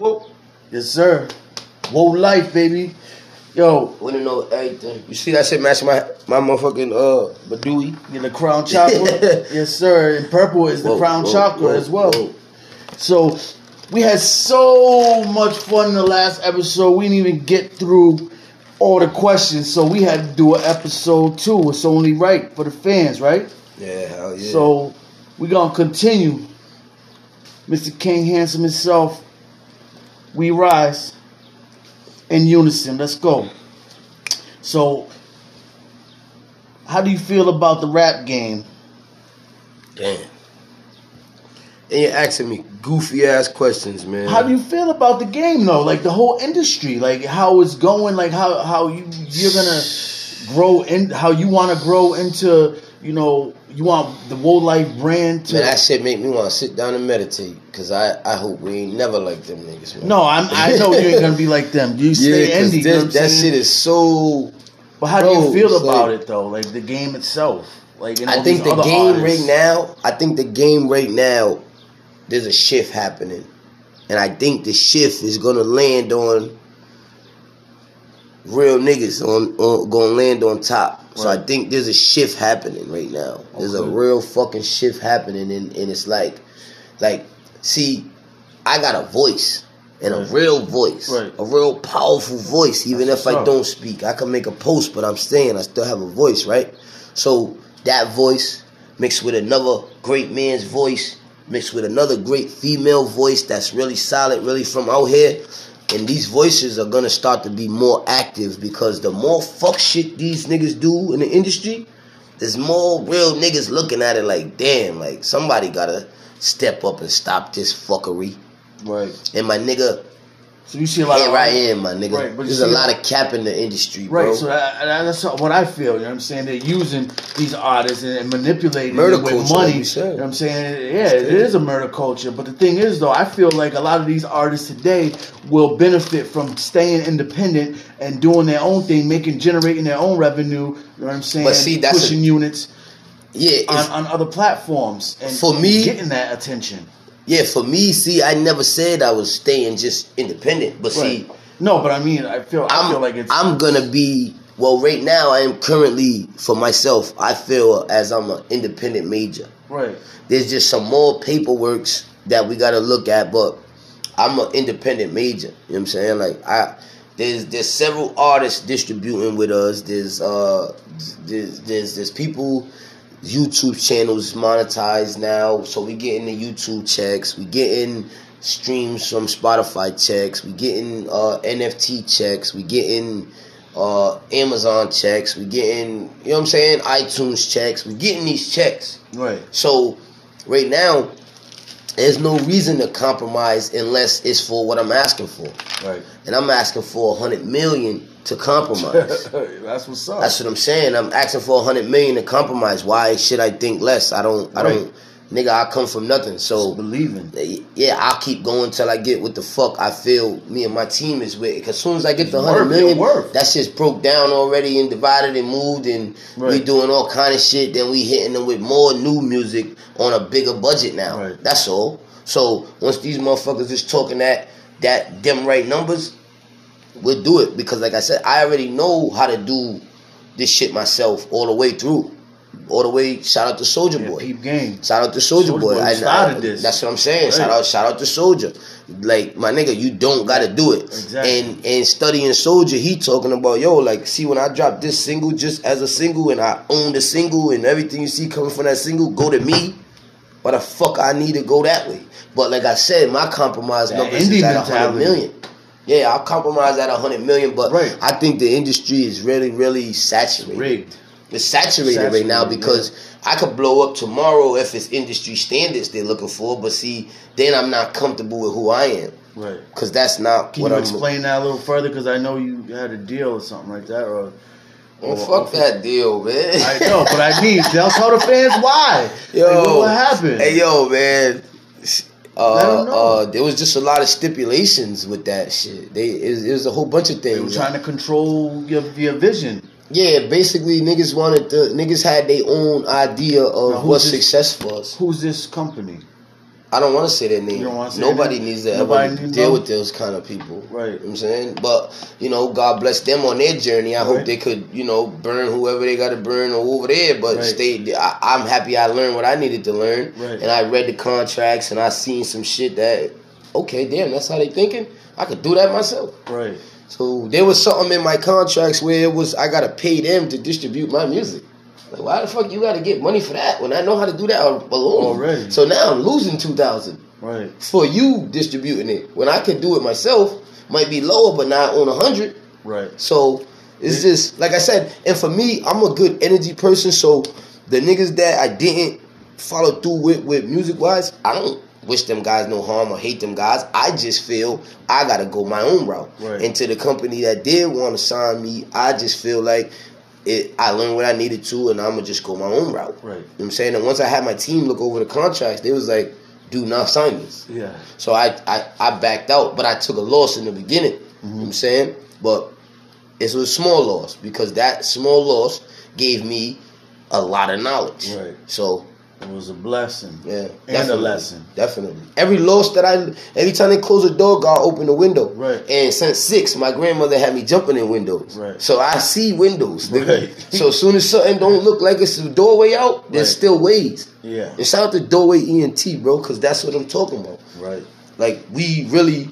Whoa. Yes, sir. Woe Life, baby. Yo, want to know everything. You see that shit matching my motherfucking Badui? Yeah, the crown chakra. Yes, sir. And purple is the crown chakra as well. So, we had so much fun in the last episode. We didn't even get through all the questions. So, we had to do an episode 2. It's only right for the fans, right? Yeah, hell yeah. So, we're going to continue. Mr. King Handsome himself. We rise. In unison, let's go. So, how do you feel about the rap game? Damn. And you're asking me goofy ass questions, man. How do you feel about the game, though? Like the whole industry, like how it's going, like how you're gonna grow in, how you want to grow into, you know, you want the Woe Life brand to... Man, that shit make me want to sit down and meditate. Because I hope we ain't never like them niggas, man. No, I know you ain't going to be like them. You stay indie, you know what I'm saying? That shit is so... But how do you feel about it, though? Like, the game itself. Like, you know, I think the game right now... There's a shift happening. And I think the shift is going to land on... Real niggas gonna land on top. Right. So I think there's a shift happening right now. Okay. There's a real fucking shift happening, and it's like, see, I got a voice, and a real voice, a real powerful voice. Even if I don't speak, I can make a post, but I'm staying. I still have a voice, right? So that voice mixed with another great man's voice, mixed with another great female voice that's really solid, really from out here. And these voices are going to start to be more active, because the more fuck shit these niggas do in the industry, there's more real niggas looking at it like, damn, like, somebody got to step up and stop this fuckery. Right. And my nigga, so you see a lot here of, I am, my nigga. Right, but there's a lot of cap in the industry, right, bro. Right, so that's what I feel, you know what I'm saying? They're using these artists and manipulating them with money. You know what I'm saying? Yeah, it is a murder culture. But the thing is, though, I feel like a lot of these artists today will benefit from staying independent and doing their own thing, generating their own revenue, you know what I'm saying? But see, that's pushing units on other platforms and for me, getting that attention. Yeah, for me, see, I never said I was staying just independent, but see... No, but I mean, I feel like it's... I'm gonna be... Well, right now, I am currently, for myself, I feel as I'm an independent major. Right. There's just some more paperwork that we gotta look at, but I'm an independent major. You know what I'm saying? Like, there's several artists distributing with us. There's people... YouTube channels monetized now, so we getting the YouTube checks, we getting streams from Spotify checks, we getting NFT checks, we getting Amazon checks, we getting, you know what I'm saying, iTunes checks, we getting these checks. Right. So right now, there's no reason to compromise unless it's for what I'm asking for. Right. And I'm asking for 100 million to compromise. That's what's up. That's what I'm saying. I'm asking for 100 million to compromise. Why should I think less? I don't. Nigga, I come from nothing. So just believing. Yeah, I'll keep going till I get what the fuck I feel me and my team is with. Because as soon as I get the 100 million, that shit's broke down already and divided and moved, and we doing all kind of shit. Then we hitting them with more new music on a bigger budget now. Right. That's all. So once these motherfuckers is talking that them right numbers, we'll do it. Because like I said, I already know how to do this shit myself all the way through. All the way, shout out to Soulja Boy. Peep game. Shout out to Soulja Boy. I started this. That's what I'm saying. Right. Shout out to Soulja. Like, my nigga, you don't gotta do it. Exactly. And studying Soulja, he talking about, yo, like, see, when I drop this single just as a single and I own the single and everything you see coming from that single, go to me. Why the fuck I need to go that way? But like I said, my compromise number is at 100 million. Yeah, I'll compromise at 100 million, but I think the industry is really, really saturated. It's saturated right now, because I could blow up tomorrow if it's industry standards they're looking for, but see, then I'm not comfortable with who I am. Right. Because that's not what I'm... Can you explain that a little further? Because I know you had a deal or something like that, or... Well, fuck that deal, man. I know, but I mean, they'll tell the fans why. Yo. Like, what happened? Hey, yo, man... there was just a lot of stipulations with that shit. It was a whole bunch of things. They were trying to control your vision. Yeah, basically niggas had their own idea of what success was. Who's this company? I don't want to say their name. Nobody needs to ever deal with those kind of people. Right. You know what I'm saying? But, you know, God bless them on their journey. I hope they could, you know, burn whoever they got to burn or over there. But stay. I'm happy I learned what I needed to learn. Right. And I read the contracts and I seen some shit that, okay, damn, that's how they thinking? I could do that myself. Right. So there was something in my contracts where it was I got to pay them to distribute my music. Like, why the fuck you got to get money for that when I know how to do that alone? Already. So now I'm losing $2,000 for you distributing it. When I can do it myself, might be lower, but now I own $100. Right. So it's just, like I said, and for me, I'm a good energy person, so the niggas that I didn't follow through with music-wise, I don't wish them guys no harm or hate them guys. I just feel I got to go my own route. Right. And to the company that did want to sign me, I just feel like, I learned what I needed to, and I'm going to just go my own route. Right. You know what I'm saying? And once I had my team look over the contracts, they was like, do not sign this. Yeah. So I backed out, but I took a loss in the beginning. Mm-hmm. You know what I'm saying? But it was a small loss because that small loss gave me a lot of knowledge. Right. So it was a blessing. Yeah. And a lesson. Definitely. Every loss that every time they close a door, God opened the window. Right. And since 6, my grandmother had me jumping in windows. Right. So I see windows. Right. So as soon as something don't look like it's a doorway out, there's still ways. Yeah. And shout out to Doorway ENT, bro, because that's what I'm talking about. Right. Like, we really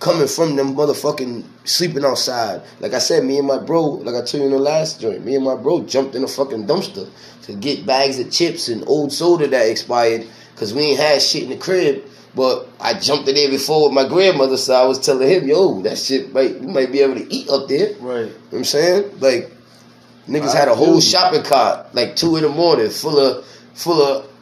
coming from them motherfucking sleeping outside. Like I said, me and my bro, like I told you in the last joint, me and my bro jumped in a fucking dumpster to get bags of chips and old soda that expired because we ain't had shit in the crib. But I jumped in there before with my grandmother, so I was telling him, yo, that shit might be able to eat up there. Right. You know what I'm saying? Like, niggas had a whole shopping cart, like 2 in the morning, full of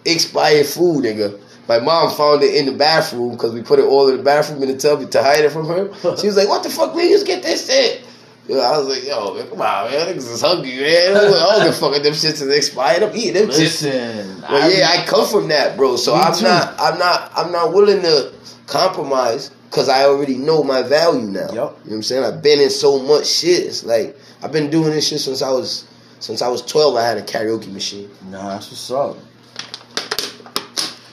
expired food, nigga. My mom found it in the bathroom because we put it all in the bathroom in the tub to hide it from her. She was like, what the fuck, we used to get this shit? You know, I was like, yo, man, come on, man. Niggas is hungry, man. I don't give a fuck if them shits is expired. I'm eating them shits. Listen. Well, I come from that, bro. So I'm not willing to compromise because I already know my value now. Yep. You know what I'm saying? I've been in so much shit. It's like, I've been doing this shit since I was 12. I had a karaoke machine. Nah, that's what's up.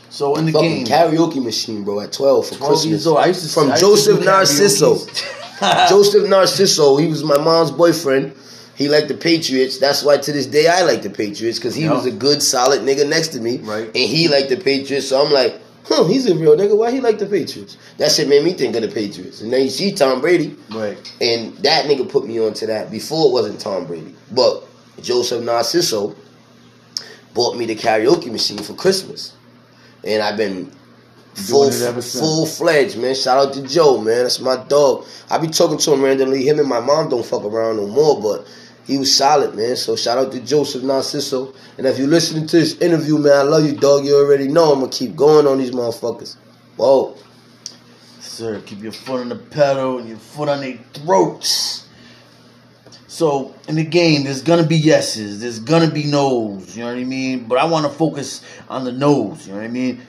So in the fucking game, karaoke machine, bro. At 12 for 12 Christmas. Years old. I used to from I Joseph used to Narciso. Joseph Narciso. He was my mom's boyfriend. He liked the Patriots. That's why to this day I like the Patriots because he was a good, solid nigga next to me, right? And he liked the Patriots. So I'm like, he's a real nigga. Why he like the Patriots? That shit made me think of the Patriots. And then you see Tom Brady, right? And that nigga put me onto that. Before it wasn't Tom Brady, but Joseph Narciso bought me the karaoke machine for Christmas. And I've been full-fledged, man. Shout out to Joe, man. That's my dog. I be talking to him randomly. Him and my mom don't fuck around no more, but he was solid, man. So shout out to Joseph Narciso. And if you're listening to this interview, man, I love you, dog. You already know I'm going to keep going on these motherfuckers. Whoa. Sir, keep your foot on the pedal and your foot on their throats. So, in the game, there's going to be yeses. There's going to be no's. You know what I mean? But I want to focus on the no's. You know what I mean?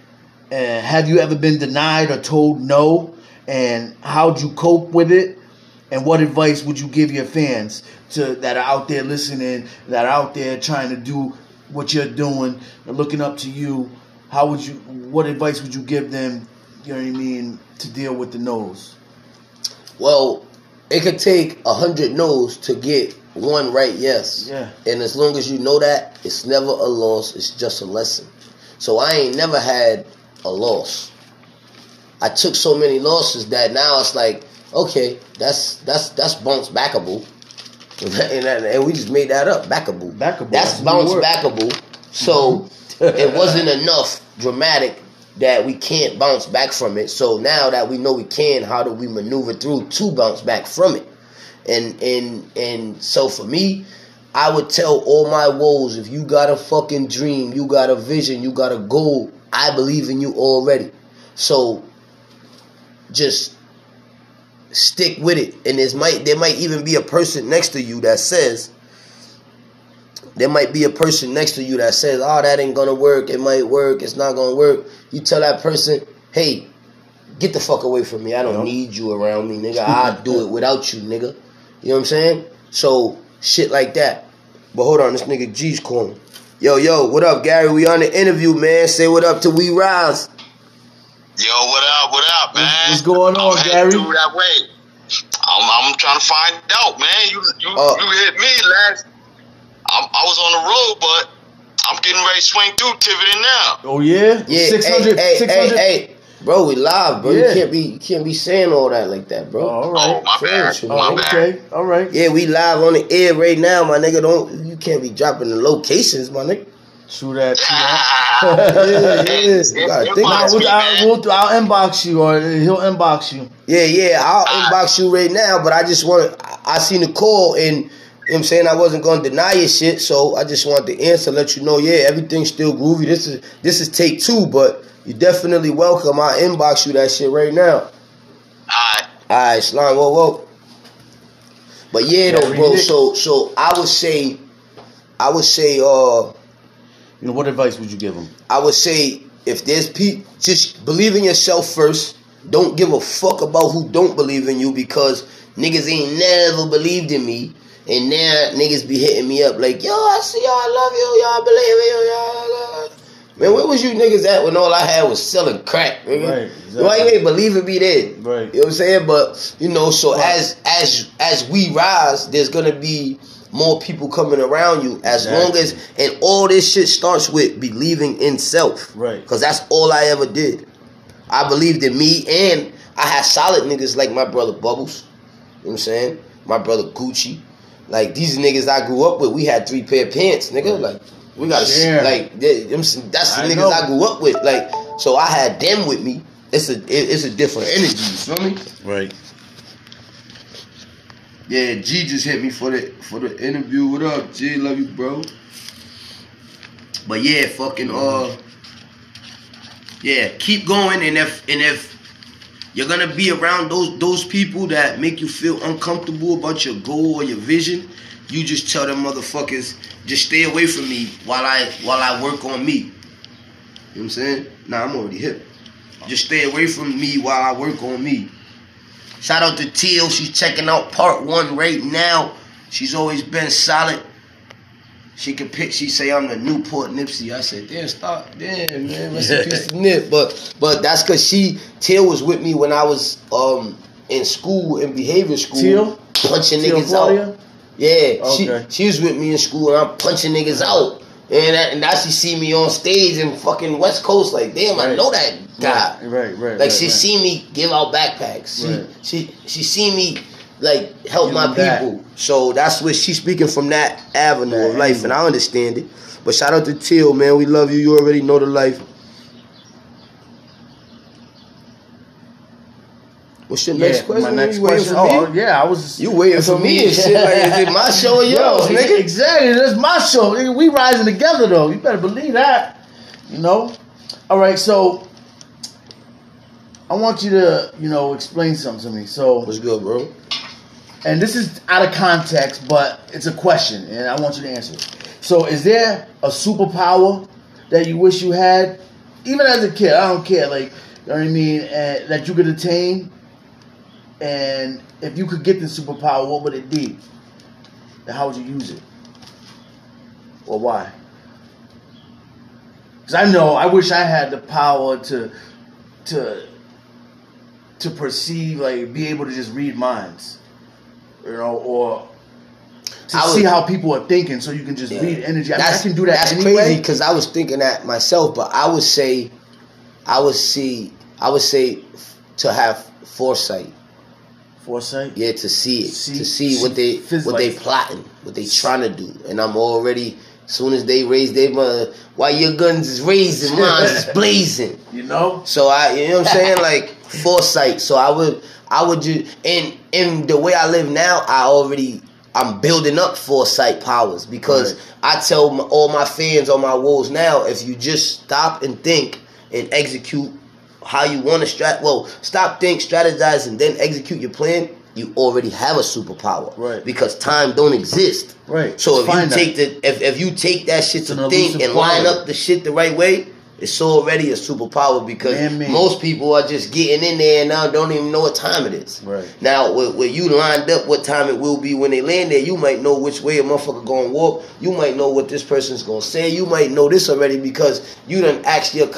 And have you ever been denied or told no? And how'd you cope with it? And what advice would you give your fans that are out there listening, that are out there trying to do what you're doing, and looking up to you? What advice would you give them, you know what I mean, to deal with the no's? Well, it could take 100 no's to get one right yes. Yeah. And as long as you know that, it's never a loss. It's just a lesson. So I ain't never had a loss. I took so many losses that now it's like, okay, that's bounce backable. and we just made that up, backable. That's bounce backable. So it wasn't enough dramatic that we can't bounce back from it. So now that we know we can, how do we maneuver through to bounce back from it? And so for me, I would tell all my woes, if you got a fucking dream, you got a vision, you got a goal, I believe in you already. So just stick with it. And there might even be a person next to you that says, oh, that ain't gonna work, it might work, it's not gonna work. You tell that person, hey, get the fuck away from me. I don't need you around me, nigga. I'll do it without you, nigga. You know what I'm saying? So, shit like that. But hold on, this nigga G's calling. Yo, what up, Gary? We on the interview, man. Say what up to We Rise. Yo, what up, man? What's going on, Gary? Through that way. I'm trying to find out, man. You hit me last. I was on the road, but I'm getting ready to swing through Tiverton now. Oh yeah, yeah. 600, hey, 600. Hey, bro, we live, bro. Yeah. You can't be saying all that like that, bro. Oh, all right. Oh, my bad. Okay, all right. Yeah, we live on the air right now, my nigga. You can't be dropping the locations, my nigga. True that. Yeah, yeah. I'll inbox you, or he'll inbox you. Yeah. I'll inbox you right now. But I just I seen the call, and you know what I'm saying, I wasn't gonna deny your shit. So I just wanted to answer, let you know. Yeah, everything's still groovy. This is take two, but you're definitely welcome. I'll inbox you that shit right now. Alright, slime. Whoa. But yeah, though, bro. So I would say, you know, what advice would you give them? I would say, if there's people, just believe in yourself first. Don't give a fuck about who don't believe in you, because niggas ain't never believed in me, and now niggas be hitting me up like, yo, I see y'all, I love you, y'all believe in you, y'all. Man, where was you niggas at when all I had was selling crack? Nigga? Right, exactly. Why you ain't believing me then? Right. You know what I'm saying? But you know, so right. as we rise, there's gonna be more people coming around you, as long as, and all this shit starts with believing in self, right? Because that's all I ever did. I believed in me, and I had solid niggas like my brother Bubbles, you know what I'm saying, my brother Gucci, like these niggas I grew up with. We had 3 pair of pants, nigga. Right. Like we gotta that's the niggas know. I grew up with, like, so I had them with me. It's a different energy, you feel me? Right. Yeah, G just hit me for the interview. What up, G? Love you, bro. But yeah, fucking keep going, and if you're gonna be around those people that make you feel uncomfortable about your goal or your vision, you just tell them motherfuckers, just stay away from me while I work on me. You know what I'm saying? Nah, I'm already hip. Just stay away from me while I work on me. Shout out to Teal. She's checking out part 1 right now. She's always been solid. She say I'm the Newport Nipsey. I said, damn, man, that's a piece of nip. But that's cause Teal was with me when I was in school, in behavior school. Teal? Punching Teal niggas Claudia? Out. Yeah, okay. She was with me in school, and I'm punching niggas out. And now she see me on stage in fucking West Coast, like, damn, right. I know that guy. Right. Like, she see me give out backpacks. She see me, like, help my people. So that's what she's speaking from, that avenue of life, and I understand it. But shout out to Teal, man. We love you. You already know the life. What's your next question? My next question. Oh, yeah, I was. You waiting for me and shit? Like, is it my show or yours, nigga? Exactly. That's my show, nigga. We rising together, though. You better believe that. You know. All right, so I want you to, you know, explain something to me. So what's good, bro? And this is out of context, but it's a question, and I want you to answer it. So, is there a superpower that you wish you had, even as a kid? I don't care, like, you know what I mean, and that you could attain. And if you could get the superpower, what would it be? And how would you use it? Or why? Because I know, I wish I had the power to perceive, like, be able to just read minds. You know, or to see how people are thinking, so you can just read energy. I can do that anyway. That's crazy, because I was thinking that myself, but I would say to have foresight. Foresight? Yeah, to see what they plotting, what they trying to do. And I'm already, as soon as they raise their mother, while your guns is raised and mine is blazing. You know? So you know what I'm saying? Like, foresight. So I would just, and the way I live now, I'm building up foresight powers, because I tell all my fans on my walls now, if you just stop and think and execute how you want to stop, think, strategize, and then execute your plan, you already have a superpower. Right. Because time don't exist. Right. So if you take that shit to think and line up the shit the right way, it's already a superpower, because most people are just getting in there and now don't even know what time it is. Right. Now, when you lined up what time it will be when they land there, you might know which way a motherfucker gonna walk. You might know what this person's gonna say. You might know this already, because you done asked your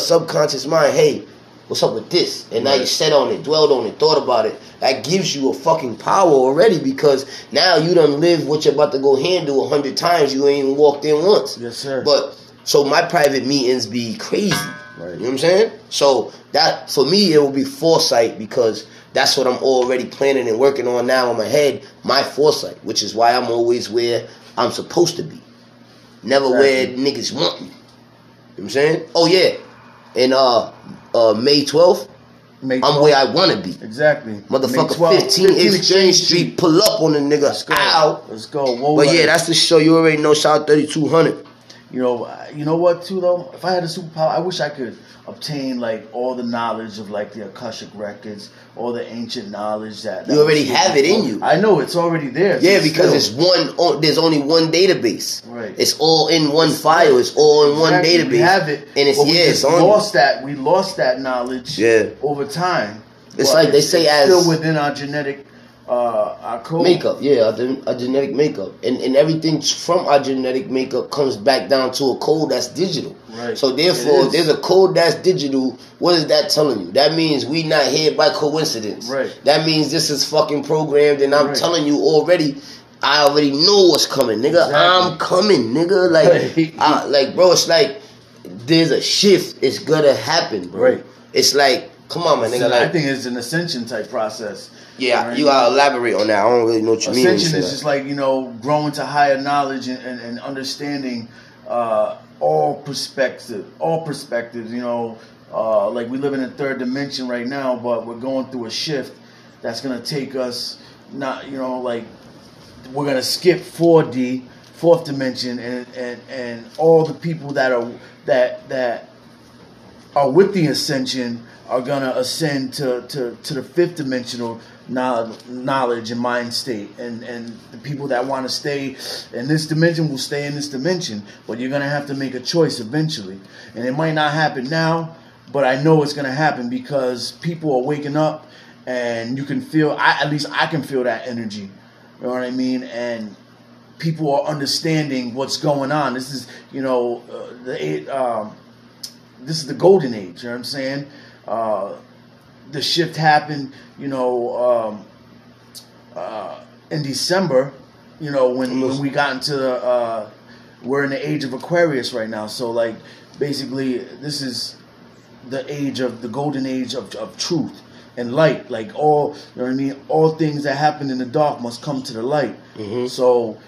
subconscious mind, hey, what's up with this? And now you sat on it, dwelled on it, thought about it. That gives you a fucking power already, because now you done lived what you're about to go handle 100 times. You ain't even walked in once. Yes, sir. But, so my private meetings be crazy. Right. You know what I'm saying? So that, for me, it will be foresight, because that's what I'm already planning and working on now in my head, my foresight, which is why I'm always where I'm supposed to be. Never where niggas want me. You know what I'm saying? Oh, yeah. And May 12th, I'm where I want to be. Exactly. Motherfucker, 15 Exchange Street, pull up on the nigga. Let's go. Whoa, but yeah, that's the show. You already know. Shout out 3200. You know what, too, though? If I had a superpower, I wish I could obtain, like, all the knowledge of, like, the Akashic records, all the ancient knowledge that you already have it in you. I know. It's already there. Yeah, because there's only one database. Right. It's all in one file. It's all in one database. We have it. And it's, it's on. We lost that knowledge over time. It's like they say, as still within our genetic our code. Makeup, our genetic makeup, and everything from our genetic makeup comes back down to a code that's digital. Right. So therefore, if there's a code that's digital, what is that telling you? That means we not here by coincidence. Right. That means this is fucking programmed, and I'm telling you already. I already know what's coming, nigga. Exactly. I'm coming, nigga. Like, bro, it's like there's a shift. It's gonna happen, bro. Right. It's like, come on, my nigga. I think it's an ascension type process. Yeah, you gotta elaborate on that. I don't really know what you mean. Ascension is just like, growing to higher knowledge and understanding all perspectives, like we live in a third dimension right now, but we're going through a shift that's gonna take us we're gonna skip 4D, fourth dimension, and all the people that are with the ascension are gonna ascend to the fifth dimensional knowledge and mind state, and the people that want to stay in this dimension will stay in this dimension. But you're gonna have to make a choice eventually, and it might not happen now, but I know it's gonna happen because people are waking up, and you can feel. At least I can feel that energy. You know what I mean? And people are understanding what's going on. This is this is the golden age. You know what I'm saying? The shift happened, in December, when we got into we're in the Age of Aquarius right now. So, like, basically, this is the golden age of truth and light. Like, all, you know what I mean? All things that happen in the dark must come to the light. Mm-hmm. So,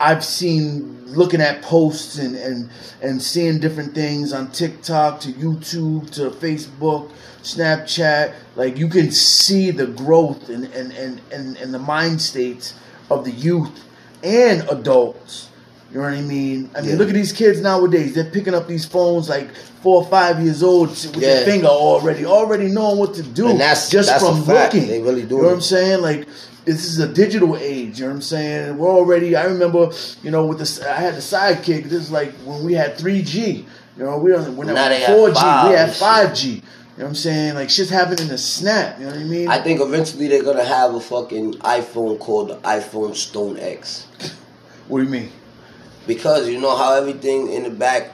I've seen, looking at posts and seeing different things on TikTok to YouTube to Facebook, Snapchat. Like, you can see the growth and the mind states of the youth and adults. You know what I mean? I mean, look at these kids nowadays. They're picking up these phones like 4 or 5 years old with their finger already knowing what to do, and that's from looking. They really do. You know what I'm saying? Like, this is a digital age, you know what I'm saying? We're already, I remember, with this, I had the sidekick. This is like when we had 3G, we're now 4G, we had 5G. You know what I'm saying? Like, shit's happening in a snap, you know what I mean? I think eventually they're going to have a fucking iPhone called the iPhone Stone X. What do you mean? Because you know how everything in the back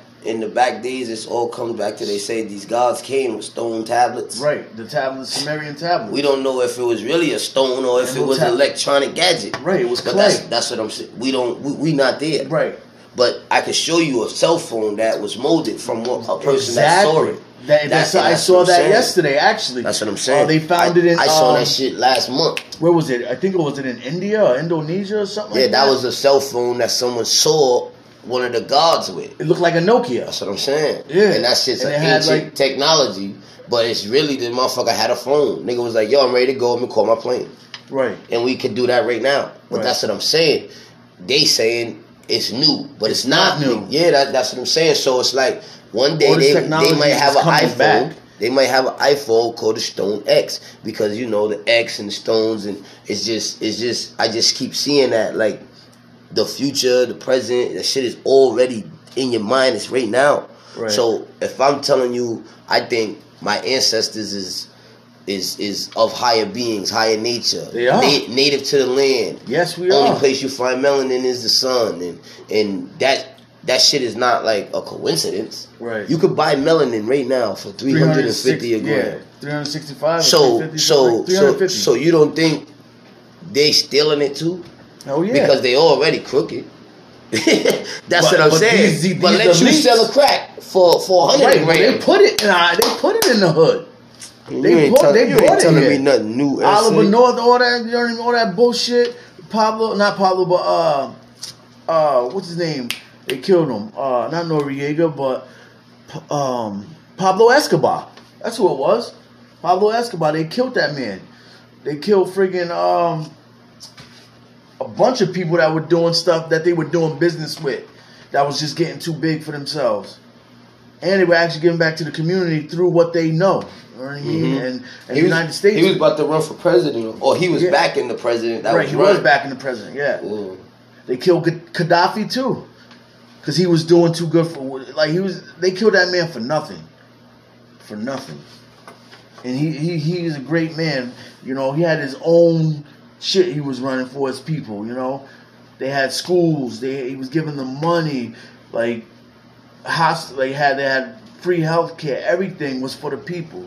days, it's all comes back to, they say these gods came with stone tablets. Right, the tablets, Sumerian tablets. We don't know if it was really a stone or if it was an electronic gadget. Right, it was clay. But that's what I'm saying. We not there. Right. But I could show you a cell phone that was molded from a person that saw it. I saw that yesterday, actually. That's what I'm saying. They found it in... I saw that shit last month. Where was it? I think it was in India or Indonesia or something like that. Yeah, that was a cell phone that someone saw one of the gods with. It looked like a Nokia. That's what I'm saying. Yeah. And that shit's ancient technology, but it's really the motherfucker had a phone. Nigga was like, yo, I'm ready to go. I'm going to call my plane. Right. And we could do that right now. But that's what I'm saying. They saying it's new, but it's not new. Yeah, that's what I'm saying. So it's like... One day they might have an iPhone. They might have an iPhone called the Stone X, because the X and the stones, and it's just I just keep seeing that, like, the future, the present, that shit is already in your mind. It's right now. Right. So if I'm telling you, I think my ancestors is of higher beings, higher nature. They are. Native to the land. Yes, we are. Only place you find melanin is the sun, and that. that shit is not like a coincidence. Right. You could buy melanin right now for $350 a gram. Yeah, 365. So you don't think they stealing it too? Oh yeah. Because they already crooked. That's what I'm saying. But let you sell a crack for $400. Right. They put it in the hood. You ain't telling me nothing new. Oliver North, all that, you know what I mean, all that bullshit. But what's his name? They killed him. Not Noriega, but Pablo Escobar. That's who it was. Pablo Escobar. They killed that man. They killed friggin' a bunch of people that were doing stuff that they were doing business with, that was just getting too big for themselves, and they were actually giving back to the community through what they know. You know what I mean? Mm-hmm. And the United States. He was about to run for president, or he was backing the president. He was backing the president. Yeah. Ooh. They killed Gaddafi too, because he was doing too good for They killed that man for nothing. For nothing. And he is a great man. You know, he had his own shit he was running for his people. You know, they had schools. He was giving them money. Like, hospital. They had free healthcare. Everything was for the people.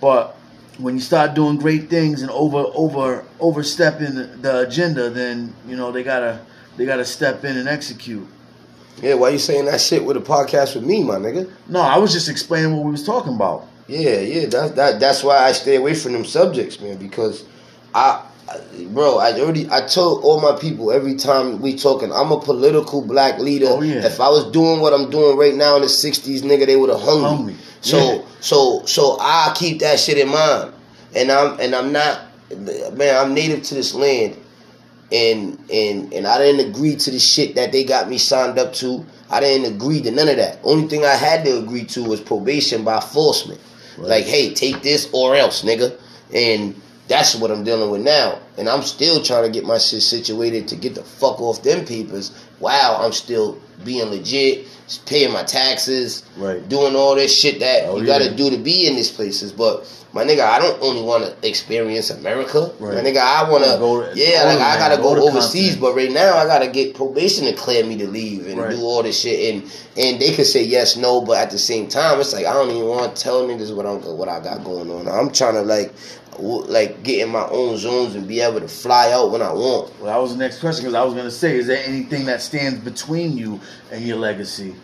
But when you start doing great things and overstepping the agenda, then you know they gotta step in and execute. Yeah, why you saying that shit with a podcast with me, my nigga? No, I was just explaining what we was talking about. Yeah, that's why I stay away from them subjects, man, because I told all my people every time we talking, I'm a political black leader. Oh, yeah. If I was doing what I'm doing right now in the 60s, nigga, they would have hung me. So I keep that shit in mind. And I'm not, man, I'm native to this land, and I didn't agree to the shit that they got me signed up to. I didn't agree to none of that. Only thing I had to agree to was probation by enforcement. Right. Like, hey, take this or else, nigga. And that's what I'm dealing with now. And I'm still trying to get my shit situated to get the fuck off them papers while I'm still being legit, paying my taxes, right, doing all this shit that gotta do to be in these places. But my nigga, I don't only want to experience America. Right. My nigga, I want to, I gotta go overseas. Content. But right now, I gotta get probation to clear me to leave and do all this shit. And they could say yes, no, but at the same time, it's like I don't even want to tell niggas what I got going on. I'm trying to like get in my own zones and be able to fly out when I want. Well, that was the next question, because I was going to say, is there anything that stands between you and your legacy?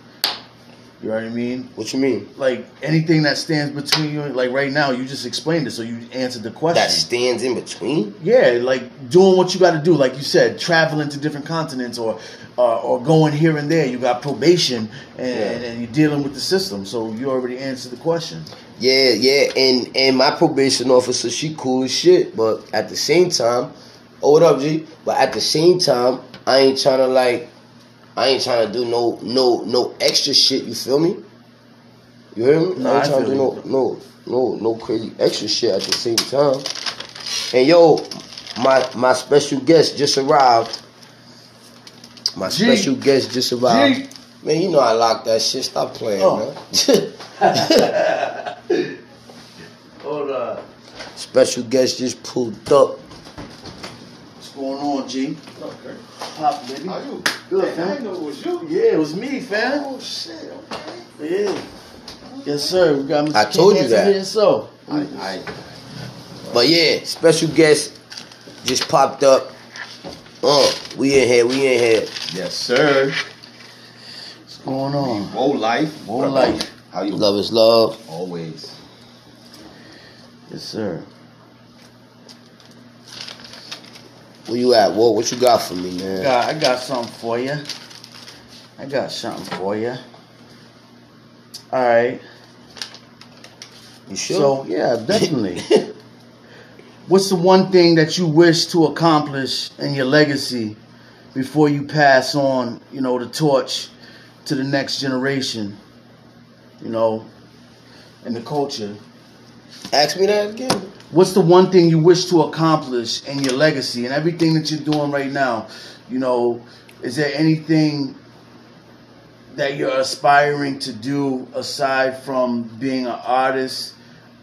You know what I mean? What you mean? Like, anything that stands between you, like right now, you just explained it, so you answered the question. That stands in between? Yeah, like doing what you got to do, like you said, traveling to different continents or going here and there. You got probation and you're dealing with the system, so you already answered the question. Yeah, and my probation officer, she cool as shit, but at the same time, what up, G? But at the same time, I ain't trying to do no extra shit. You feel me? You hear me? No, I ain't trying to do no crazy extra shit at the same time. And yo, my special guest just arrived. Man, you know I locked that shit. Stop playing, man. Hold on. Special guest just pulled up. What's going on, G? Okay. Pop, baby. How you? Good, man. I didn't know it was you. Yeah, it was me, fam. Oh, shit. Okay. Yeah. Yes, sir. We got Mr. I King told you that. Here, so. But yeah, special guest just popped up. We in here. Yes, sir. What's going on? Woe life. How you? Love is love. Always. Yes, sir. Where you at, Woe? What you got for me, man? I got something for you. All right. You sure? So, yeah, definitely. What's the one thing that you wish to accomplish in your legacy before you pass on, you know, the torch to the next generation, you know, and the culture? Ask me that again. What's the one thing you wish to accomplish in your legacy and everything that you're doing right now? You know, is there anything that you're aspiring to do aside from being an artist,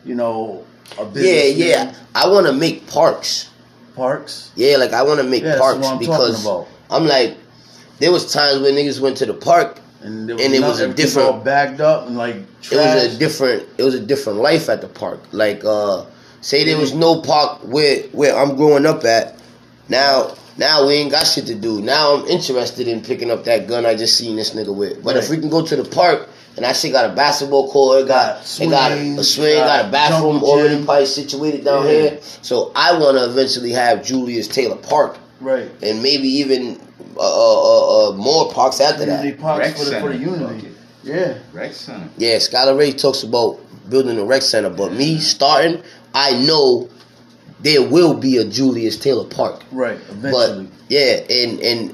you know, a business? Yeah. I want to make parks. Parks? Yeah, like I want to make parks, because I'm like, there was times when niggas went to the park and it was a different, all bagged up and like trash. It was a different life at the park. Like say there was no park where I'm growing up at. Now we ain't got shit to do. Now I'm interested in picking up that gun I just seen this nigga with. But if we can go to the park and that shit got a basketball court, it got a swing, got a bathroom already probably situated down here. So I want to eventually have Julius Taylor Park. Right. And maybe even more parks after that. Parks for the unity. Yeah. Rec center. Yeah, Skylar Ray talks about building a rec center, but me starting, I know there will be a Julius Taylor Park. Right, eventually. But, yeah,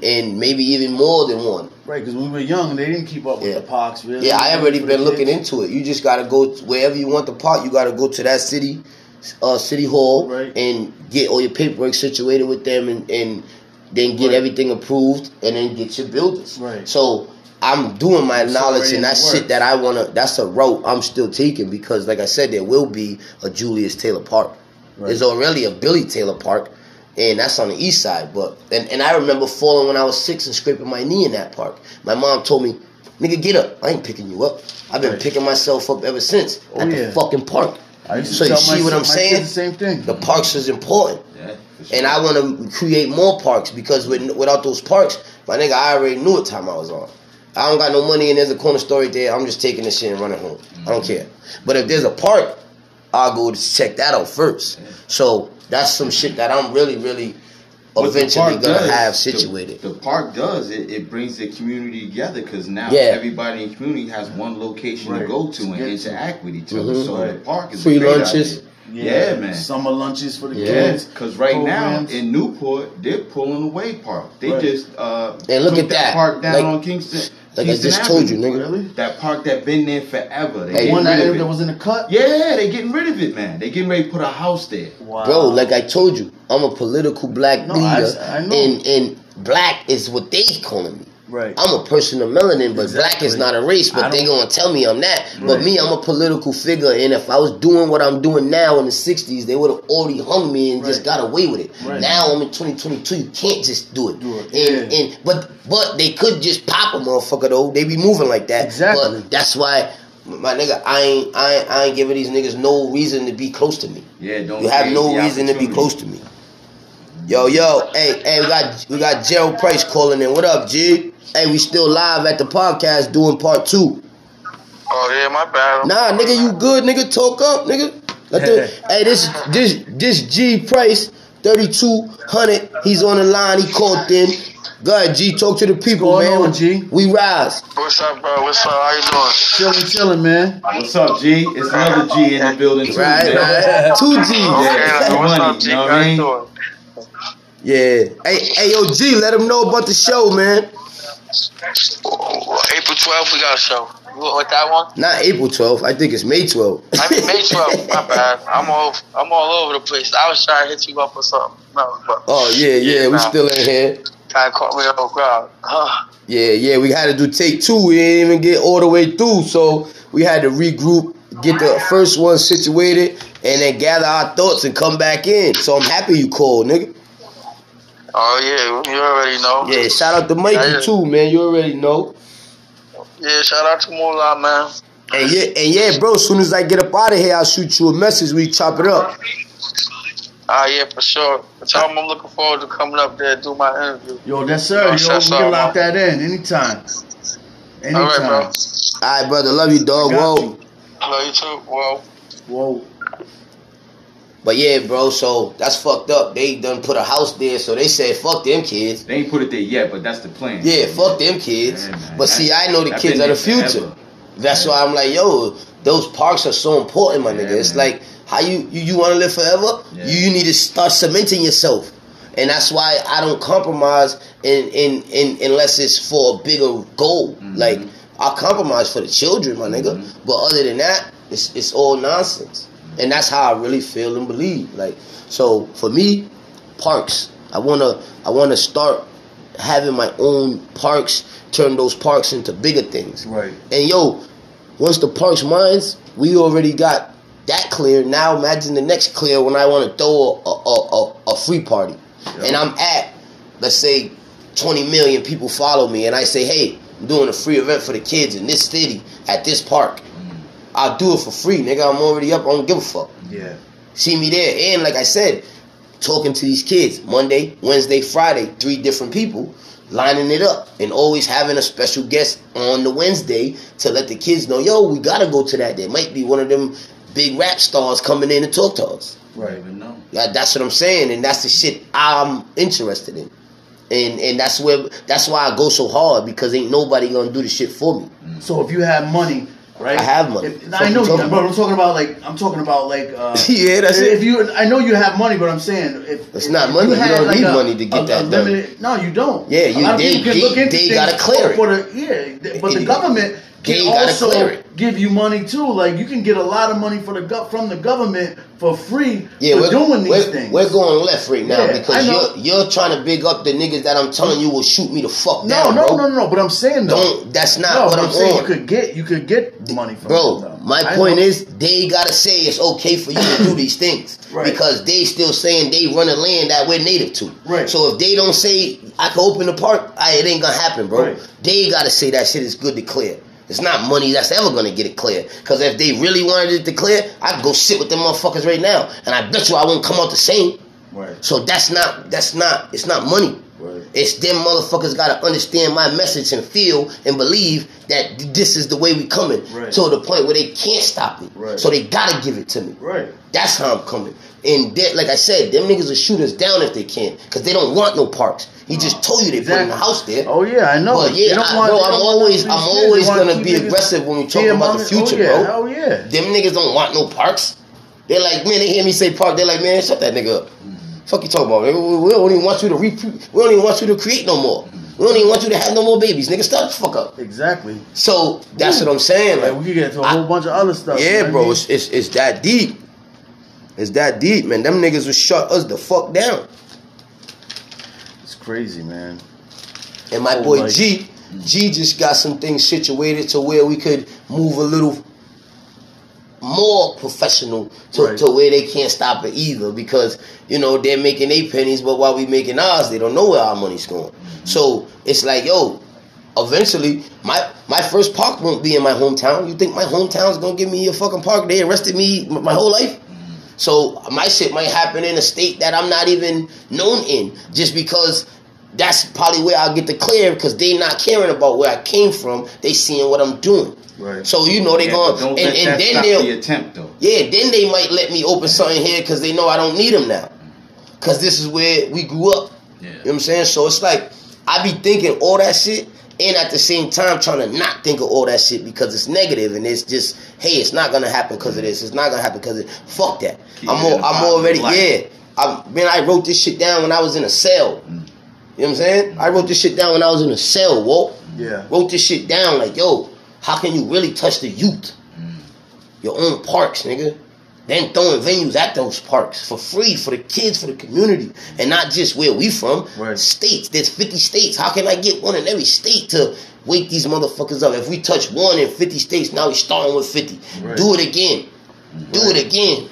and maybe even more than one. Right, because when we were young, they didn't keep up with the parks. Really. Yeah, I already been looking into it. You just got to go wherever you want the park. You got to go to that city hall, right, and get all your paperwork situated with them and then get everything approved and then get your builders. Right. So I'm doing my knowledge and that shit that I want to, that's a route I'm still taking because, like I said, there will be a Julius Taylor Park. Right. There's already a Billy Taylor Park, and that's on the east side. But and I remember falling when I was 6 and scraping my knee in that park. My mom told me, "Nigga, get up. I ain't picking you up." I've been picking myself up ever since at the fucking park. So you see what I'm saying? The same thing. The parks is important. Yeah, sure. And I want to create more parks because without those parks, my nigga, I already knew what time I was on. I don't got no money, and there's a corner store right there. I'm just taking this shit and running home. Mm-hmm. I don't care. But if there's a park, I'll go to check that out first. Yeah. So that's some shit that I'm really, really eventually going to have situated. The park does. It brings the community together because now everybody in the community has one location to go to and interact with each other. Mm-hmm. So the park is free lunches. Yeah, man. Summer lunches for the kids. Because now in Newport, they're pulling away park. They just and look at that park down on Kingston. Like Houston I just Avenue, told you, nigga. Really? That park that been there forever. They one that was in the cut? Yeah, they getting rid of it, man. They getting ready to put a house there. Wow. Bro, like I told you, I'm a political black leader. I know. And black is what they calling me. Right. I'm a person of melanin, but black is not a race, but they going to tell me I'm that. Right. But me, I'm a political figure, and if I was doing what I'm doing now in the 60s, they would have already hung me and just got away with it. Right. Now I'm in 2022. You can't just do it. But they could just pop a motherfucker, though. They be moving like that. Exactly. But that's why, my nigga, I ain't giving these niggas no reason to be close to me. Yeah, don't you have no reason to be close to me. Yo, hey, we got Gerald Price calling in. What up, G? Hey, we still live at the podcast doing part 2. Oh yeah, my bad. Nah, nigga, you good, nigga? Talk up, nigga. Hey, this G Price, 3200. He's on the line. He called in. Go ahead, G. Talk to the people, man. What's going on, G? We rise. What's up, bro? What's up? How you doing? Chilling, man. What's up, G? It's another G in the building too. Right. 2 G's. Yeah. What's up, G? How you doing? Yeah. Hey, yo, G, let them know about the show, man. April 12th, we got a show. You with that one? Not April 12th. I think it's May 12th. I mean, May 12th. My bad. I'm all over the place. I was trying to hit you up or something. No, but yeah. We still in here. Kind of caught me off guard. Yeah. We had to do take 2. We didn't even get all the way through, so we had to regroup, get the first one situated, and then gather our thoughts and come back in. So I'm happy you called, nigga. Oh, yeah, you already know. Yeah, shout out to Mikey, too, man. You already know. Yeah, shout out to Moolah, man. And yeah, bro, as soon as I get up out of here, I'll shoot you a message. We chop it up. Yeah, for sure. Tell them I'm looking forward to coming up there and do my interview. Yo, that's sir. Yo, we can lock that in anytime. All right, bro. All right, brother. Love you, dog. Whoa. Love you, too. Whoa. But yeah, bro, so that's fucked up. They done put a house there, so they said, fuck them kids. They ain't put it there yet, but that's the plan. Yeah, fuck them kids. Yeah, but see, I know the kids are the future. Forever. That's why I'm like, yo, those parks are so important, my nigga. It's like, how you want to live forever? Yeah. You need to start cementing yourself. And that's why I don't compromise in unless it's for a bigger goal. Mm-hmm. Like, I compromise for the children, my nigga. Mm-hmm. But other than that, it's all nonsense. And that's how I really feel and believe. Like, so for me, parks. I wanna start having my own parks. Turn those parks into bigger things. Right. And yo, once the parks mines, we already got that clear. Now imagine the next clear when I want to throw a free party, and I'm at, let's say, 20 million people follow me and I say, hey, I'm doing a free event for the kids in this city at this park. I'll do it for free, nigga. I'm already up. I don't give a fuck. Yeah. See me there. And like I said, talking to these kids Monday, Wednesday, Friday, 3 different people, lining it up and always having a special guest on the Wednesday to let the kids know, yo, we got to go to that. There might be one of them big rap stars coming in to talk to us. Right. But no. That's what I'm saying. And that's the shit I'm interested in. And that's why I go so hard, because ain't nobody going to do the shit for me. So if you have money... Right? I have money. I know you, but I'm talking about like. Yeah, that's if it. I know you have money, but I'm saying it's not money. You don't need money to get that done. No, you don't. Yeah, they gotta clear it. The government can also give you money too. Like you can get a lot of money from the government for free for doing these things. We're going left right now because you're trying to big up the niggas that I'm telling you will shoot me the fuck down. No. But I'm saying though, that's not what I'm saying. You could get money from them. My point is they gotta say it's okay for you to do these things because they still saying they run a land that we're native to. Right. So if they don't say I can open the park, it ain't gonna happen, bro. Right. They gotta say that shit is good to clear. It's not money that's ever going to get it clear. Because if they really wanted it to clear, I'd go sit with them motherfuckers right now. And I bet you I won't come out the same. Right. So it's not money. Right. It's them motherfuckers got to understand my message and feel and believe that this is the way we coming. Right. To the point where they can't stop me. Right. So they got to give it to me. Right. That's how I'm coming. And like I said, them niggas will shoot us down if they can. Because they don't want no parks. He just told you they put in the house there. Oh yeah, I know. But yeah, I'm always gonna be aggressive when we talk about the future, bro. Oh yeah. Them niggas don't want no parks. They're like, man, they hear me say park. They're like, man, shut that nigga up. Fuck you talking about, man. We don't even want you to we don't even want you to create no more. We don't even want you to have no more babies, nigga. Stop the fuck up. Exactly. So that's what I'm saying. Like we can get into a whole bunch of other stuff. Yeah, bro. It's that deep. It's that deep, man. Them niggas will shut us the fuck down. Crazy, man. And my boy G just got some things situated to where we could move a little more professional to where they can't stop it either, because you know they're making their pennies, but while we making ours, they don't know where our money's going. So it's like, yo, eventually my first park won't be in my hometown. You think my hometown's gonna give me a fucking park? They arrested me my whole life. So my shit might happen in a state that I'm not even known in, just because that's probably where I'll get the clear, because they not caring about where I came from. They seeing what I'm doing. Right. So you know they going and then they'll attempt though. Yeah, then they might let me open something here because they know I don't need them now, because this is where we grew up. Yeah. You know what I'm saying? So it's like I be thinking all that shit and at the same time trying to not think of all that shit because it's negative and it's just, hey, it's not gonna happen because of this. It's not gonna happen because of fuck that. I wrote this shit down when I was in a cell. You know what I'm saying? I wrote this shit down when I was in a cell, Walt. Yeah. Wrote this shit down like, yo, how can you really touch the youth? Your own parks, nigga. Then throwing venues at those parks for free, for the kids, for the community. And not just where we from. Right. States. There's 50 states. How can I get one in every state to wake these motherfuckers up? If we touch one in 50 states, now we starting with 50. Right. Do it again. Right. Do it again.